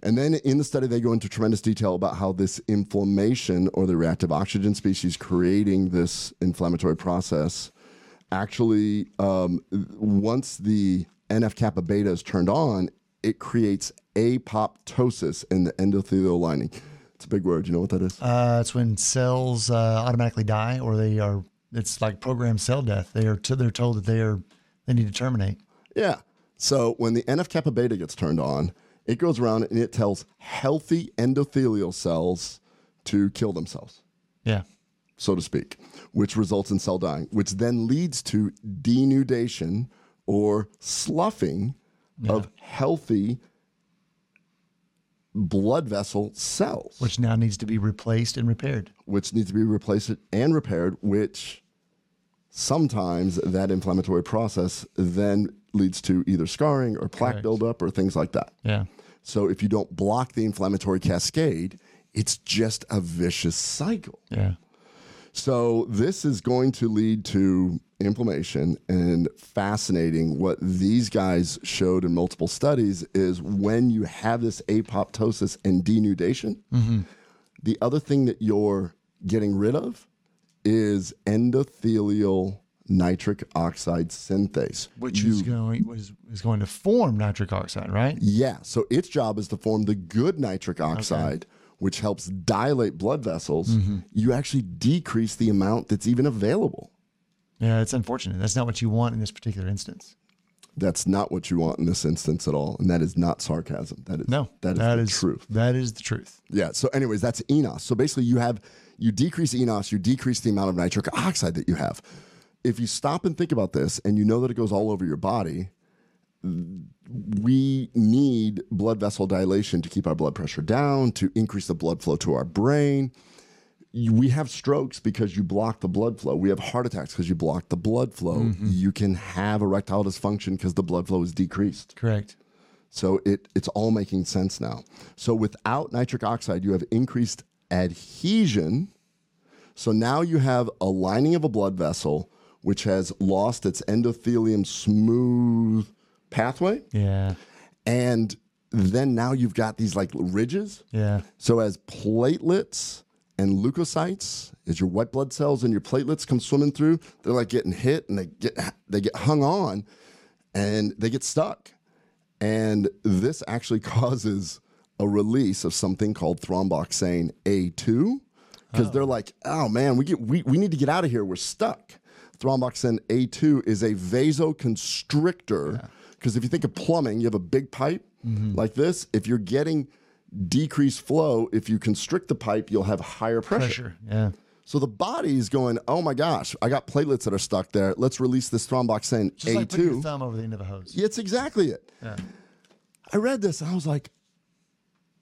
And then in the study, they go into tremendous detail about how this inflammation or the reactive oxygen species creating this inflammatory process actually, once the NF-kappa beta is turned on, it creates apoptosis in the endothelial lining. It's a big word. You know what that is? It's when cells automatically die, or they are. It's like programmed cell death. They're told that they need to terminate. Yeah. So when the NF-kappa beta gets turned on, it goes around and it tells healthy endothelial cells to kill themselves. Yeah. So to speak, which results in cell dying, which then leads to denudation or sloughing of healthy blood vessel cells, which now needs to be replaced and repaired. Which sometimes that inflammatory process then leads to either scarring or plaque buildup or things like that. Yeah. So if you don't block the inflammatory cascade, It's just a vicious cycle. Yeah. So this is going to lead to inflammation, and fascinating what these guys showed in multiple studies is when you have this apoptosis and denudation, mm-hmm. the other thing that you're getting rid of is endothelial nitric oxide synthase. Which is going to form nitric oxide, right? Yeah. So its job is to form the good nitric oxide, okay. which helps dilate blood vessels. Mm-hmm. You actually decrease the amount that's even available. Yeah, it's unfortunate. That's not what you want in this particular instance. That's not what you want in this instance at all. And that is not sarcasm. That is the truth. That is the truth. Yeah. So anyways, that's enos. So basically you decrease enos, you decrease the amount of nitric oxide that you have. If you stop and think about this and you know that it goes all over your body, we need blood vessel dilation to keep our blood pressure down, to increase the blood flow to our brain. We have strokes because you block the blood flow. We have heart attacks because you block the blood flow. Mm-hmm. You can have erectile dysfunction because the blood flow is decreased. Correct. So it's all making sense now. So without nitric oxide, you have increased adhesion. So now you have a lining of a blood vessel, which has lost its endothelium smooth pathway. Yeah. And then now you've got these like ridges. Yeah. So as platelets and leukocytes, as your white blood cells and your platelets come swimming through, they're like getting hit and they get hung on and they get stuck. And this actually causes a release of something called thromboxane A2, because they're like, oh man, we need to get out of here. We're stuck. Thromboxane A2 is a vasoconstrictor, because if you think of plumbing, you have a big pipe mm-hmm. like this. If you're getting decreased flow, if you constrict the pipe, you'll have higher pressure. Yeah. So the body is going, oh my gosh, I got platelets that are stuck there. Let's release this thromboxane A2. Just like putting your thumb over the end of a hose. It's exactly it. Yeah. I read this and I was like,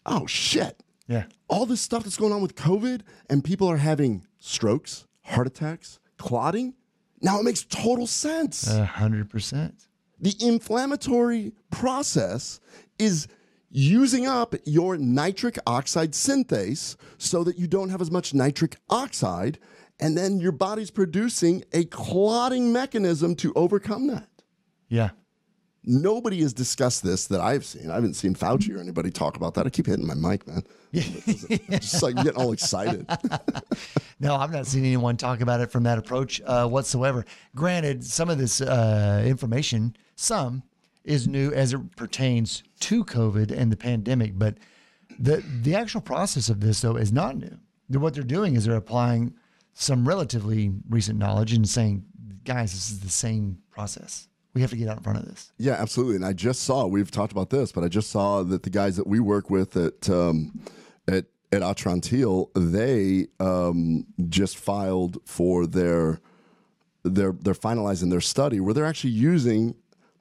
oh shit. Yeah. All this stuff that's going on with COVID and people are having strokes, heart attacks, clotting. Now it makes total sense. 100%. The inflammatory process is using up your nitric oxide synthase so that you don't have as much nitric oxide, and then your body's producing a clotting mechanism to overcome that. Yeah. Nobody has discussed this that I've seen. I haven't seen Fauci or anybody talk about that. I keep hitting my mic, man. I'm just like getting all excited. No, I've not seen anyone talk about it from that approach whatsoever. Granted, some of this information, some is new as it pertains to COVID and the pandemic, but the actual process of this though is not new. What they're doing is they're applying some relatively recent knowledge and saying, guys, this is the same process. We have to get out in front of this. Yeah, absolutely. And I just saw, we've talked about this, but I just saw that the guys that we work with at AutronTeal, they just filed for they're finalizing their study where they're actually using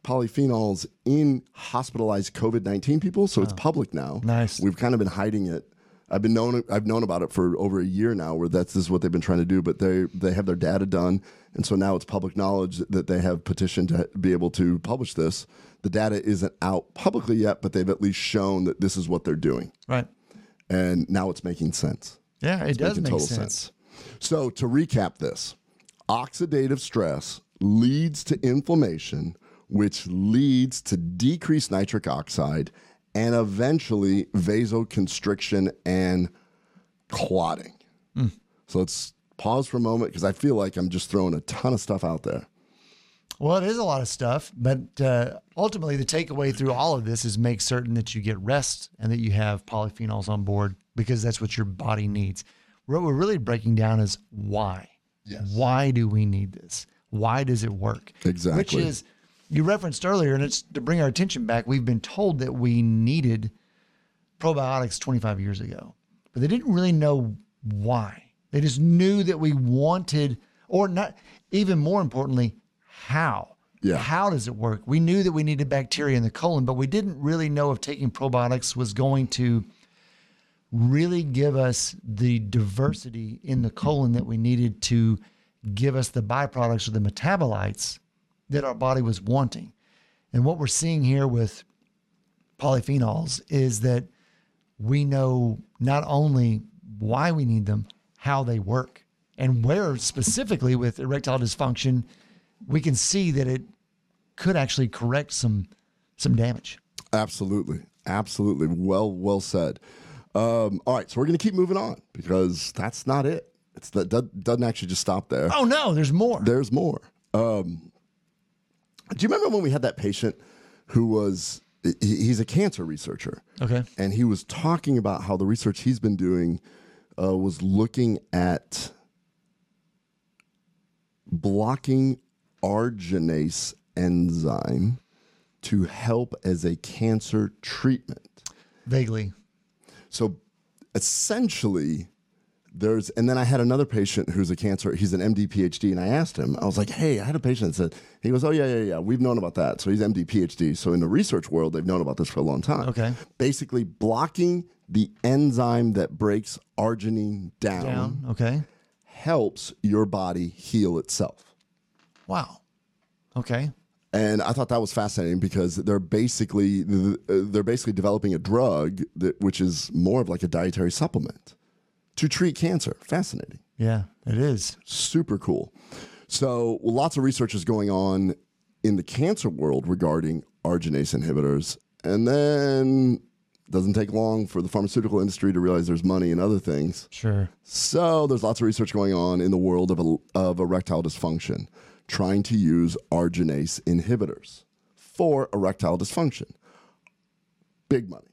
polyphenols in hospitalized COVID-19 people. So it's public now. Nice. We've kind of been hiding it. I've known about it for over a year now, where this is what they've been trying to do, but they have their data done. And so now it's public knowledge that they have petitioned to be able to publish this. The data isn't out publicly yet, but they've at least shown that this is what they're doing. Right. And now it's making sense. Yeah, it does make total sense. So to recap this, oxidative stress leads to inflammation, which leads to decreased nitric oxide and eventually vasoconstriction and clotting. Mm. So let's pause for a moment because I feel like I'm just throwing a ton of stuff out there. Well, it is a lot of stuff, but ultimately the takeaway through all of this is make certain that you get rest and that you have polyphenols on board, because that's what your body needs. What we're really breaking down is why. Yes. Why do we need this? Why does it work? Exactly. Which is... you referenced earlier, and it's to bring our attention back, we've been told that we needed probiotics 25 years ago, but they didn't really know why. They just knew that we wanted, or not, even more importantly, how. Yeah. How does it work? We knew that we needed bacteria in the colon, but we didn't really know if taking probiotics was going to really give us the diversity in the colon that we needed to give us the byproducts or the metabolites that our body was wanting. And what we're seeing here with polyphenols is that we know not only why we need them, how they work, and where specifically with erectile dysfunction, we can see that it could actually correct some damage. Absolutely. Absolutely. Well said. All right. So we're going to keep moving on because that's not it. That doesn't actually just stop there. Oh no, there's more. There's more. Do you remember when we had that patient who was, he's a cancer researcher. Okay. And he was talking about how the research he's been doing was looking at blocking arginase enzyme to help as a cancer treatment. Vaguely. So essentially there's, and then I had another patient who's a cancer, he's an MD, PhD, and I asked him, I was like, hey, I had a patient that said, he goes, oh yeah, we've known about that. So he's MD, PhD. So in the research world, they've known about this for a long time. Okay. Basically blocking the enzyme that breaks arginine down. Okay. Helps your body heal itself. Wow. Okay. And I thought that was fascinating because they're basically developing a drug that, which is more of like a dietary supplement to treat cancer. Fascinating. Yeah, it is. Super cool. So lots of research is going on in the cancer world regarding arginase inhibitors. And then it doesn't take long for the pharmaceutical industry to realize there's money in other things. Sure. So there's lots of research going on in the world of erectile dysfunction, trying to use arginase inhibitors for erectile dysfunction. Big money.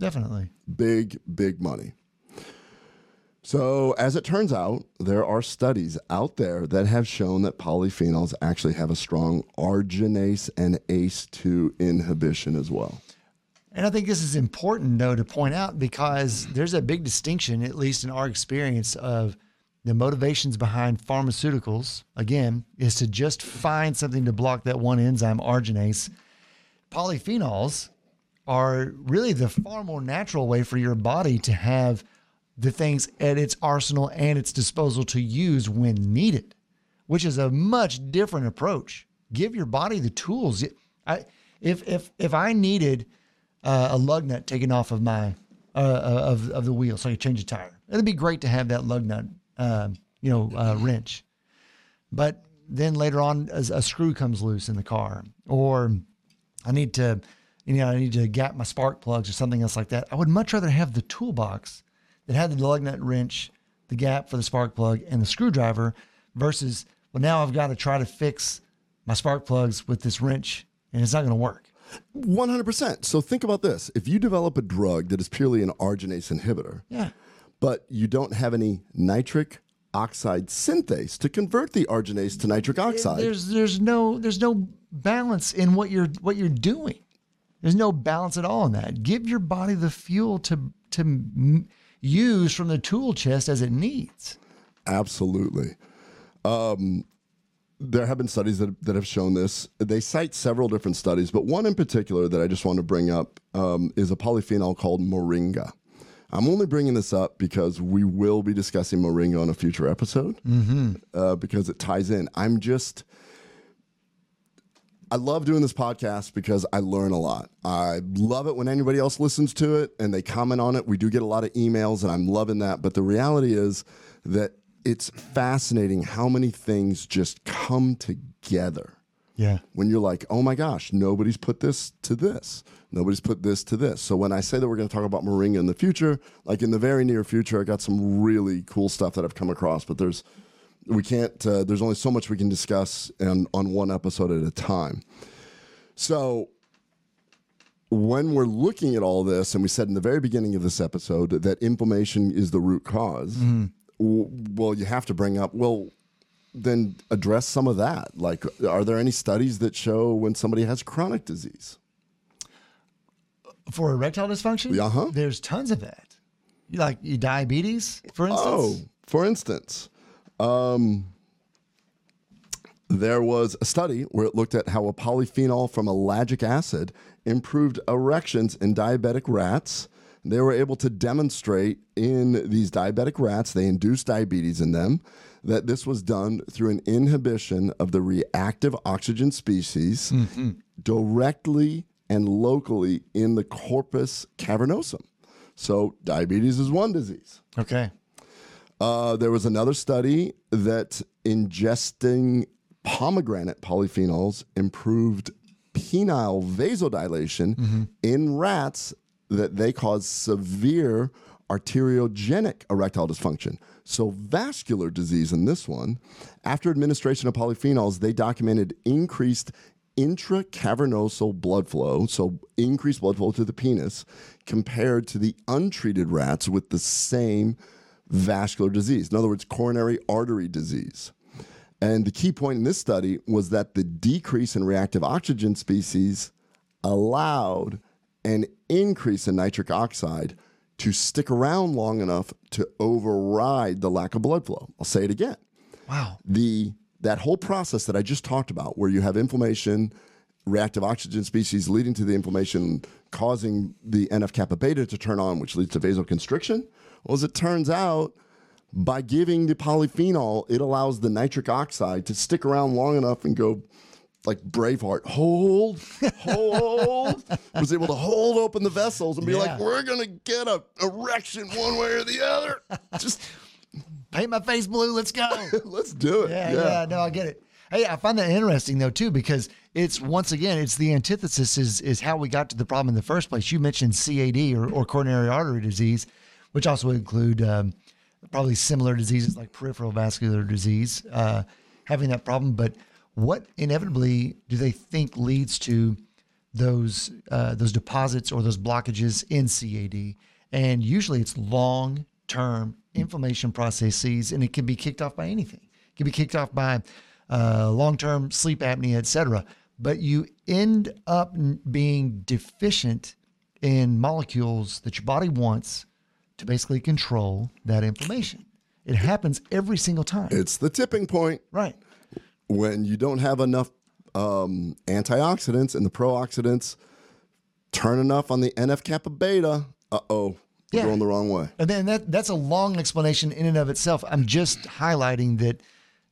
Definitely. Big money. So as it turns out, there are studies out there that have shown that polyphenols actually have a strong arginase and ACE2 inhibition as well. And I think this is important, though, to point out because there's a big distinction, at least in our experience, of the motivations behind pharmaceuticals, again, is to just find something to block that one enzyme, arginase. Polyphenols are really the far more natural way for your body to have the things at its arsenal and its disposal to use when needed, which is a much different approach. Give your body the tools. If I needed a lug nut taken off of my of the wheel so I could change a tire, it'd be great to have that lug nut wrench. But then later on, a screw comes loose in the car, or I need to gap my spark plugs or something else like that. I would much rather have the toolbox that had the lug nut wrench, the gap for the spark plug, and the screwdriver versus, well, now I've got to try to fix my spark plugs with this wrench, and it's not going to work. 100%. So think about this. If you develop a drug that is purely an arginase inhibitor, yeah, but you don't have any nitric oxide synthase to convert the arginase to nitric oxide. There's no balance in what you're doing. There's no balance at all in that. Give your body the fuel to use from the tool chest as it needs. Absolutely. There have been studies that have shown this. They cite several different studies, but one in particular that I just want to bring up is a polyphenol called moringa. I'm only bringing this up because we will be discussing moringa on a future episode because it ties in. I love doing this podcast because I learn a lot. I love it when anybody else listens to it and they comment on it. We do get a lot of emails and I'm loving that. But the reality is that it's fascinating how many things just come together. Yeah. When you're like, oh my gosh, nobody's put this to this. Nobody's put this to this. So when I say that we're going to talk about moringa in the future, like in the very near future, I got some really cool stuff that I've come across, but there's only so much we can discuss on one episode at a time. So when we're looking at all this, and we said in the very beginning of this episode that inflammation is the root cause, well, you have to bring up, well, then address some of that. Like, are there any studies that show when somebody has chronic disease? For erectile dysfunction? Uh-huh. There's tons of that. Like your diabetes, for instance? Oh, for instance. There was a study where it looked at how a polyphenol from ellagic acid improved erections in diabetic rats. They were able to demonstrate in these diabetic rats, they induced diabetes in them, that this was done through an inhibition of the reactive oxygen species directly and locally in the corpus cavernosum. So diabetes is one disease. Okay. There was another study that ingesting pomegranate polyphenols improved penile vasodilation in rats that they caused severe arteriogenic erectile dysfunction. So vascular disease in this one. After administration of polyphenols, they documented increased intracavernosal blood flow, so increased blood flow to the penis, compared to the untreated rats with the same vascular disease. In other words, coronary artery disease. And the key point in this study was that the decrease in reactive oxygen species allowed an increase in nitric oxide to stick around long enough to override the lack of blood flow. I'll say it again. Wow. That whole process that I just talked about, where you have inflammation, reactive oxygen species leading to the inflammation, causing the NF-kappa beta to turn on, which leads to vasoconstriction. Well, as it turns out, by giving the polyphenol, it allows the nitric oxide to stick around long enough and go like Braveheart, hold, was able to hold open the vessels and be like, we're going to get an erection one way or the other. Just paint my face blue. Let's go. Let's do it. Yeah, no, I get it. Hey, I find that interesting though, too, because it's, once again, it's the antithesis is how we got to the problem in the first place. You mentioned CAD or coronary artery disease, which also include, probably similar diseases like peripheral vascular disease, having that problem. But what inevitably do they think leads to those deposits or those blockages in CAD? And usually it's long-term inflammation processes, and it can be kicked off by anything. It can be kicked off by long-term sleep apnea, et cetera. But you end up being deficient in molecules that your body wants to basically control that inflammation. It happens every single time. It's the tipping point. Right. When you don't have enough antioxidants and the pro-oxidants turn enough on the NF-kappa beta, we're going the wrong way. And then that's a long explanation in and of itself. I'm just highlighting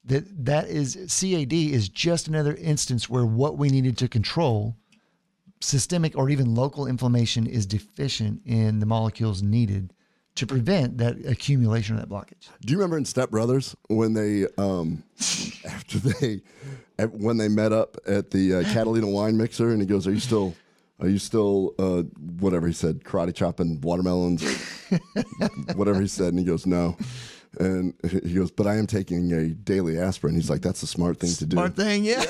that is, CAD is just another instance where what we needed to control, systemic or even local inflammation, is deficient in the molecules needed to prevent that accumulation of that blockage. Do you remember in Step Brothers when they, when they met up at the Catalina wine mixer, and he goes, are you still, whatever he said, karate chopping watermelons, whatever he said. And he goes, no. And he goes, but I am taking a daily aspirin. He's like, that's a smart thing to do. Smart thing, yeah.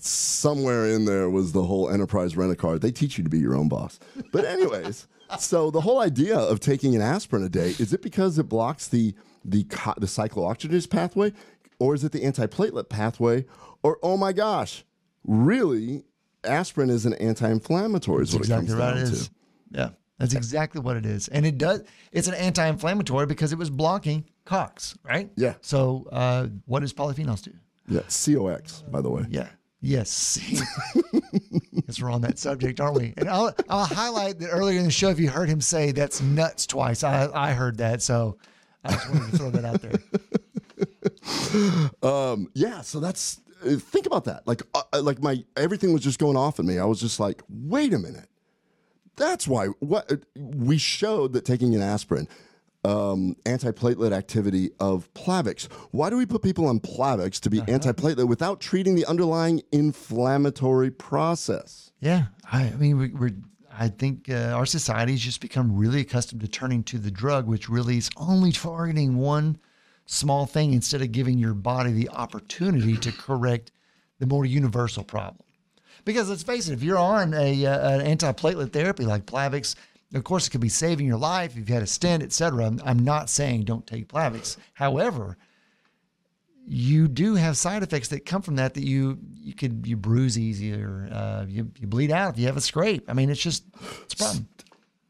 Somewhere in there was the whole Enterprise Rent-A-Car. They teach you to be your own boss. But anyways, so the whole idea of taking an aspirin a day, is it because it blocks the cyclooxygenase pathway, or is it the antiplatelet pathway, or, oh my gosh, really, aspirin is an anti-inflammatory is what exactly it comes down to. Yeah. That's exactly what it is. And it does. It's an anti-inflammatory because it was blocking COX, right? Yeah. So what does polyphenols do? Yeah, COX, by the way. Yeah. Yes. Yes, we're on that subject, aren't we? And I'll highlight that earlier in the show, if you heard him say that's nuts twice, I heard that. So I just wanted to throw that out there. So that's, think about that. Like everything was just going off at me. I was just like, wait a minute. That's why we showed that taking an aspirin, antiplatelet activity of Plavix. Why do we put people on Plavix to be antiplatelet without treating the underlying inflammatory process? Yeah. I mean, I think our society's just become really accustomed to turning to the drug, which really is only targeting one small thing instead of giving your body the opportunity to correct the more universal problem. Because let's face it, if you're on an antiplatelet therapy like Plavix, of course it could be saving your life if you've had a stent, et cetera. I'm not saying don't take Plavix. However, you do have side effects that come from that you bruise easier, you bleed out if you have a scrape. I mean, it's a problem.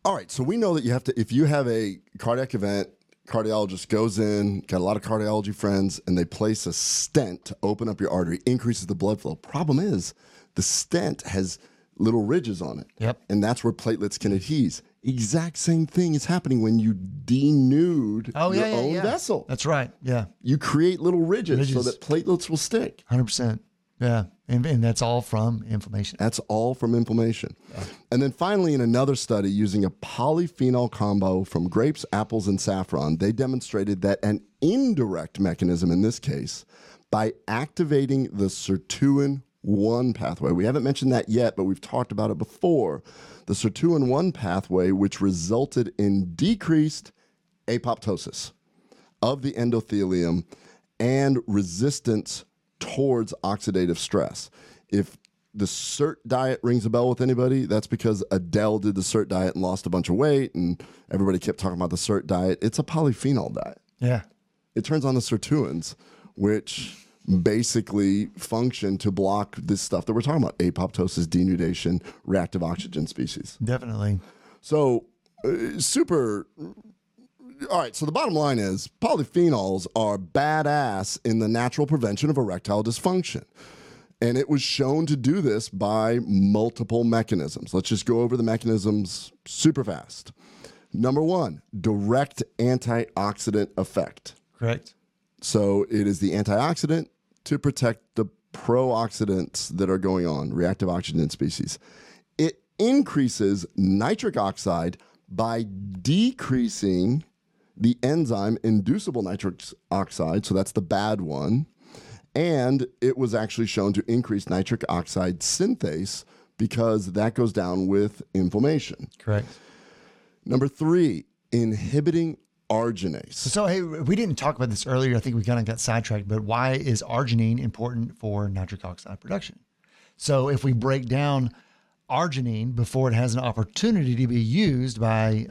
All right, so we know that you have to, if you have a cardiac event, cardiologist goes in, got a lot of cardiology friends, and they place a stent to open up your artery, increases the blood flow. Problem is, the stent has little ridges on it, and that's where platelets can adhese. Exact same thing is happening when you denude your own vessel. That's right, yeah. You create little ridges so that platelets will stick. 100%. Yeah. And that's all from inflammation. That's all from inflammation. Yeah. And then finally, in another study using a polyphenol combo from grapes, apples, and saffron, they demonstrated that an indirect mechanism in this case, by activating the sirtuin-1 pathway. We haven't mentioned that yet, but we've talked about it before. The sirtuin-1 pathway, which resulted in decreased apoptosis of the endothelium and resistance towards oxidative stress. If the SIRT diet rings a bell with anybody, that's because Adele did the SIRT diet and lost a bunch of weight, and everybody kept talking about the SIRT diet. It's a polyphenol diet. Yeah. It turns on the sirtuins, which basically function to block this stuff that we're talking about, apoptosis, denudation, reactive oxygen species. Definitely. So all right, so the bottom line is polyphenols are badass in the natural prevention of erectile dysfunction. And it was shown to do this by multiple mechanisms. Let's just go over the mechanisms super fast. Number one, direct antioxidant effect. Correct. So it is the antioxidant to protect the pro-oxidants that are going on, reactive oxygen species. It increases nitric oxide by decreasing the enzyme inducible nitric oxide, so that's the bad one, and it was actually shown to increase nitric oxide synthase because that goes down with inflammation. Correct. Number three, inhibiting arginase. So, hey, we didn't talk about this earlier. I think we kind of got sidetracked, but why is arginine important for nitric oxide production? So if we break down arginine before it has an opportunity to be used by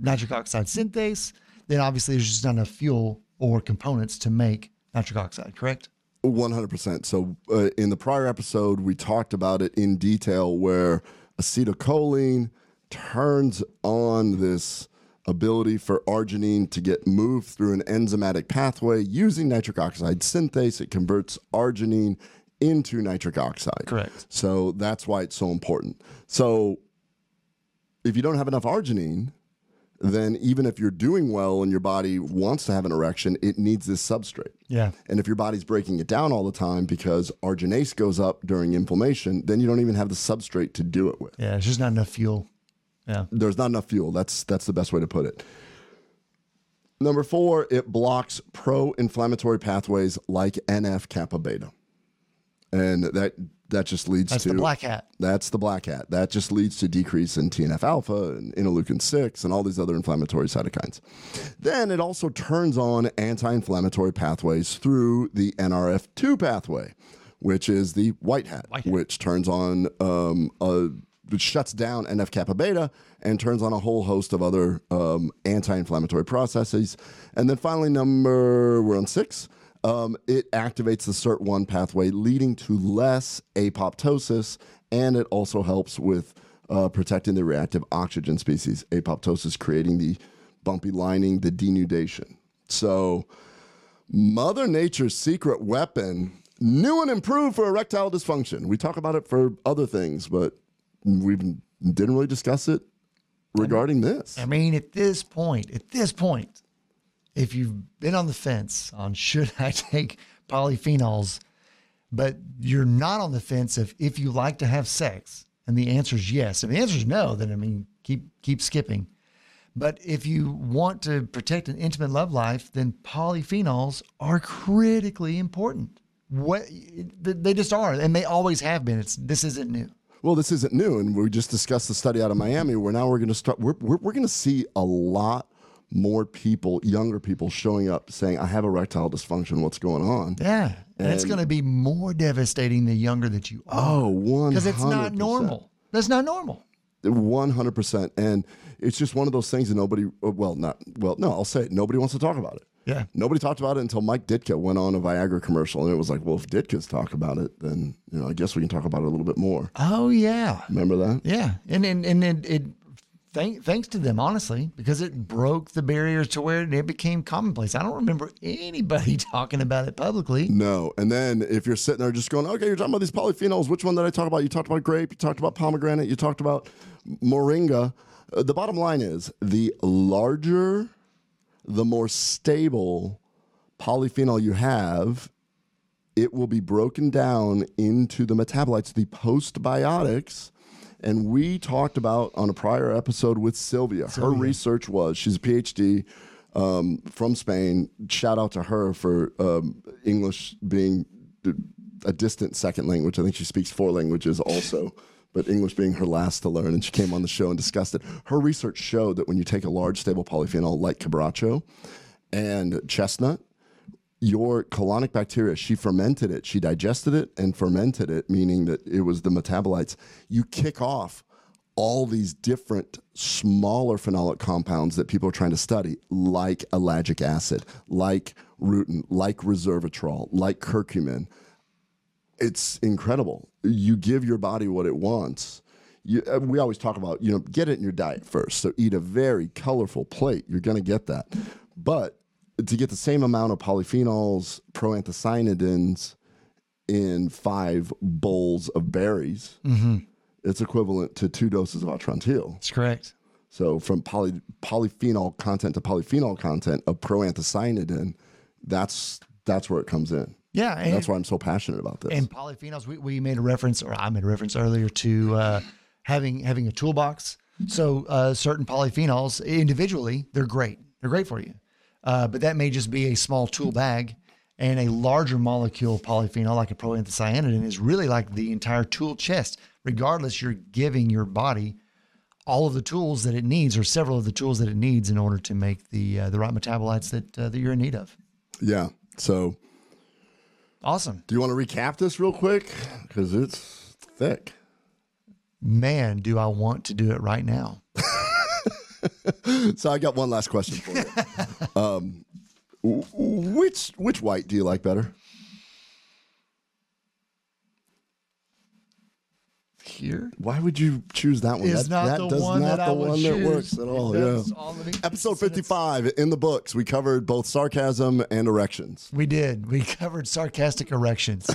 nitric oxide synthase, then obviously there's just not enough fuel or components to make nitric oxide, correct? 100%. So in the prior episode, we talked about it in detail where acetylcholine turns on this ability for arginine to get moved through an enzymatic pathway using nitric oxide synthase. It converts arginine into nitric oxide. Correct. So that's why it's so important. So if you don't have enough arginine, then even if you're doing well and your body wants to have an erection, it needs this substrate. Yeah. And if your body's breaking it down all the time because arginase goes up during inflammation, then you don't even have the substrate to do it with. Yeah, it's just not enough fuel. Yeah. There's not enough fuel. That's the best way to put it. Number four, it blocks pro-inflammatory pathways like NF-kappa beta. And that just leads to... That's the black hat. That just leads to decrease in TNF-alpha and interleukin-6 and all these other inflammatory cytokines. Then it also turns on anti-inflammatory pathways through the NRF2 pathway, which is the white hat, which turns on... which shuts down NF-kappa beta and turns on a whole host of other anti-inflammatory processes. And then finally, we're on six... it activates the SIRT1 pathway, leading to less apoptosis, and it also helps with protecting the reactive oxygen species, apoptosis, creating the bumpy lining, the denudation. So Mother Nature's secret weapon, new and improved for erectile dysfunction. We talk about it for other things, but we didn't really discuss it regarding this. I mean, at this point, if you've been on the fence on should I take polyphenols, but you're not on the fence if you like to have sex, and the answer is yes. If the answer is no, then, I mean, keep skipping. But if you want to protect an intimate love life, then polyphenols are critically important. They just are, and they always have been. This isn't new. Well, this isn't new, and we just discussed the study out of Miami where now we're going to start. We're going to see a lot more people, younger people showing up saying, I have erectile dysfunction, what's going on? Yeah. And it's going to be more devastating the younger that you are. Oh, 100%. Because it's not normal. That's not normal. 100%. And it's just one of those things that nobody wants to talk about it. Yeah. Nobody talked about it until Mike Ditka went on a Viagra commercial, and it was like, well, if Ditka's talk about it, then, you know, I guess we can talk about it a little bit more. Oh, yeah. Remember that? Yeah. And thanks to them, honestly, because it broke the barriers to where it became commonplace. I don't remember anybody talking about it publicly. No. And then if you're sitting there just going, okay, you're talking about these polyphenols. Which one did I talk about? You talked about grape. You talked about pomegranate. You talked about moringa. The bottom line is the larger, the more stable polyphenol you have it will be broken down into the metabolites, the postbiotics. And we talked about on a prior episode with Sylvia. Her research was, she's a PhD from Spain. Shout out to her for English being a distant second language. I think she speaks 4 languages also, but English being her last to learn. And she came on the show and discussed it. Her research showed that when you take a large stable polyphenol like cabracho and chestnut, your colonic bacteria, she fermented it. She digested it and fermented it, meaning that it was the metabolites. You kick off all these different smaller phenolic compounds that people are trying to study, like ellagic acid, like rutin, like resveratrol, like curcumin. It's incredible. You give your body what it wants. We always talk about, you know, get it in your diet first. So eat a very colorful plate. You're going to get that. But to get the same amount of polyphenols, proanthocyanidins in 5 bowls of berries, it's equivalent to 2 doses of Atrontil. That's correct. So from polyphenol content to polyphenol content of proanthocyanidin, that's where it comes in. Yeah. And that's why I'm so passionate about this. And polyphenols, we made a reference, or I made a reference earlier to having a toolbox. So certain polyphenols individually, they're great. They're great for you. But that may just be a small tool bag, and a larger molecule polyphenol like a proanthocyanidin is really like the entire tool chest. Regardless, you're giving your body all of the tools that it needs, or several of the tools that it needs in order to make the right metabolites that you're in need of. Yeah. So awesome. Do you want to recap this real quick? Because it's thick. Man, do I want to do it right now. So I got one last question for you. Which white do you like better? Here. Why would you choose that one? That's not the one that works at all. Yeah. All Episode 55 in the books. We covered both sarcasm and erections. We did. We covered sarcastic erections.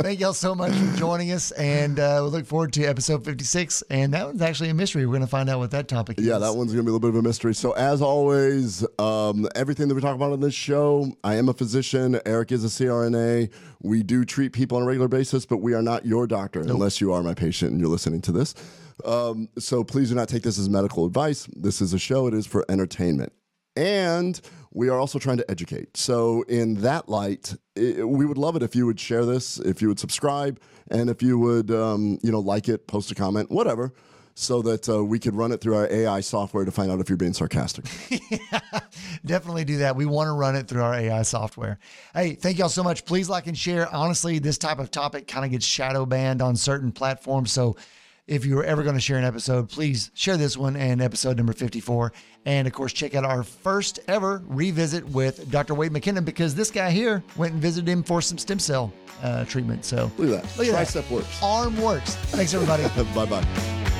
Thank y'all so much for joining us, and we look forward to episode 56. And that one's actually a mystery. We're going to find out what that topic is. Yeah, that one's going to be a little bit of a mystery. So as always, everything that we talk about on this show, I am a physician. Eric is a CRNA. We do treat people on a regular basis, but we are not your doctor unless you are my patient and you're listening to this. So please do not take this as medical advice. This is a show. It is for entertainment. And we are also trying to educate. So in that light, we would love it if you would share this, if you would subscribe, and if you would, like it, post a comment, whatever, so that we could run it through our AI software to find out if you're being sarcastic. Yeah, definitely do that. We want to run it through our AI software. Hey, thank y'all so much. Please like and share. Honestly, this type of topic kind of gets shadow banned on certain platforms. So if you're ever going to share an episode, please share this one and episode number 54. And of course, check out our first ever revisit with Dr. Wade McKenna, because this guy here went and visited him for some stem cell treatment. So look at that. Tricep works. Arm works. Thanks, everybody. Bye-bye.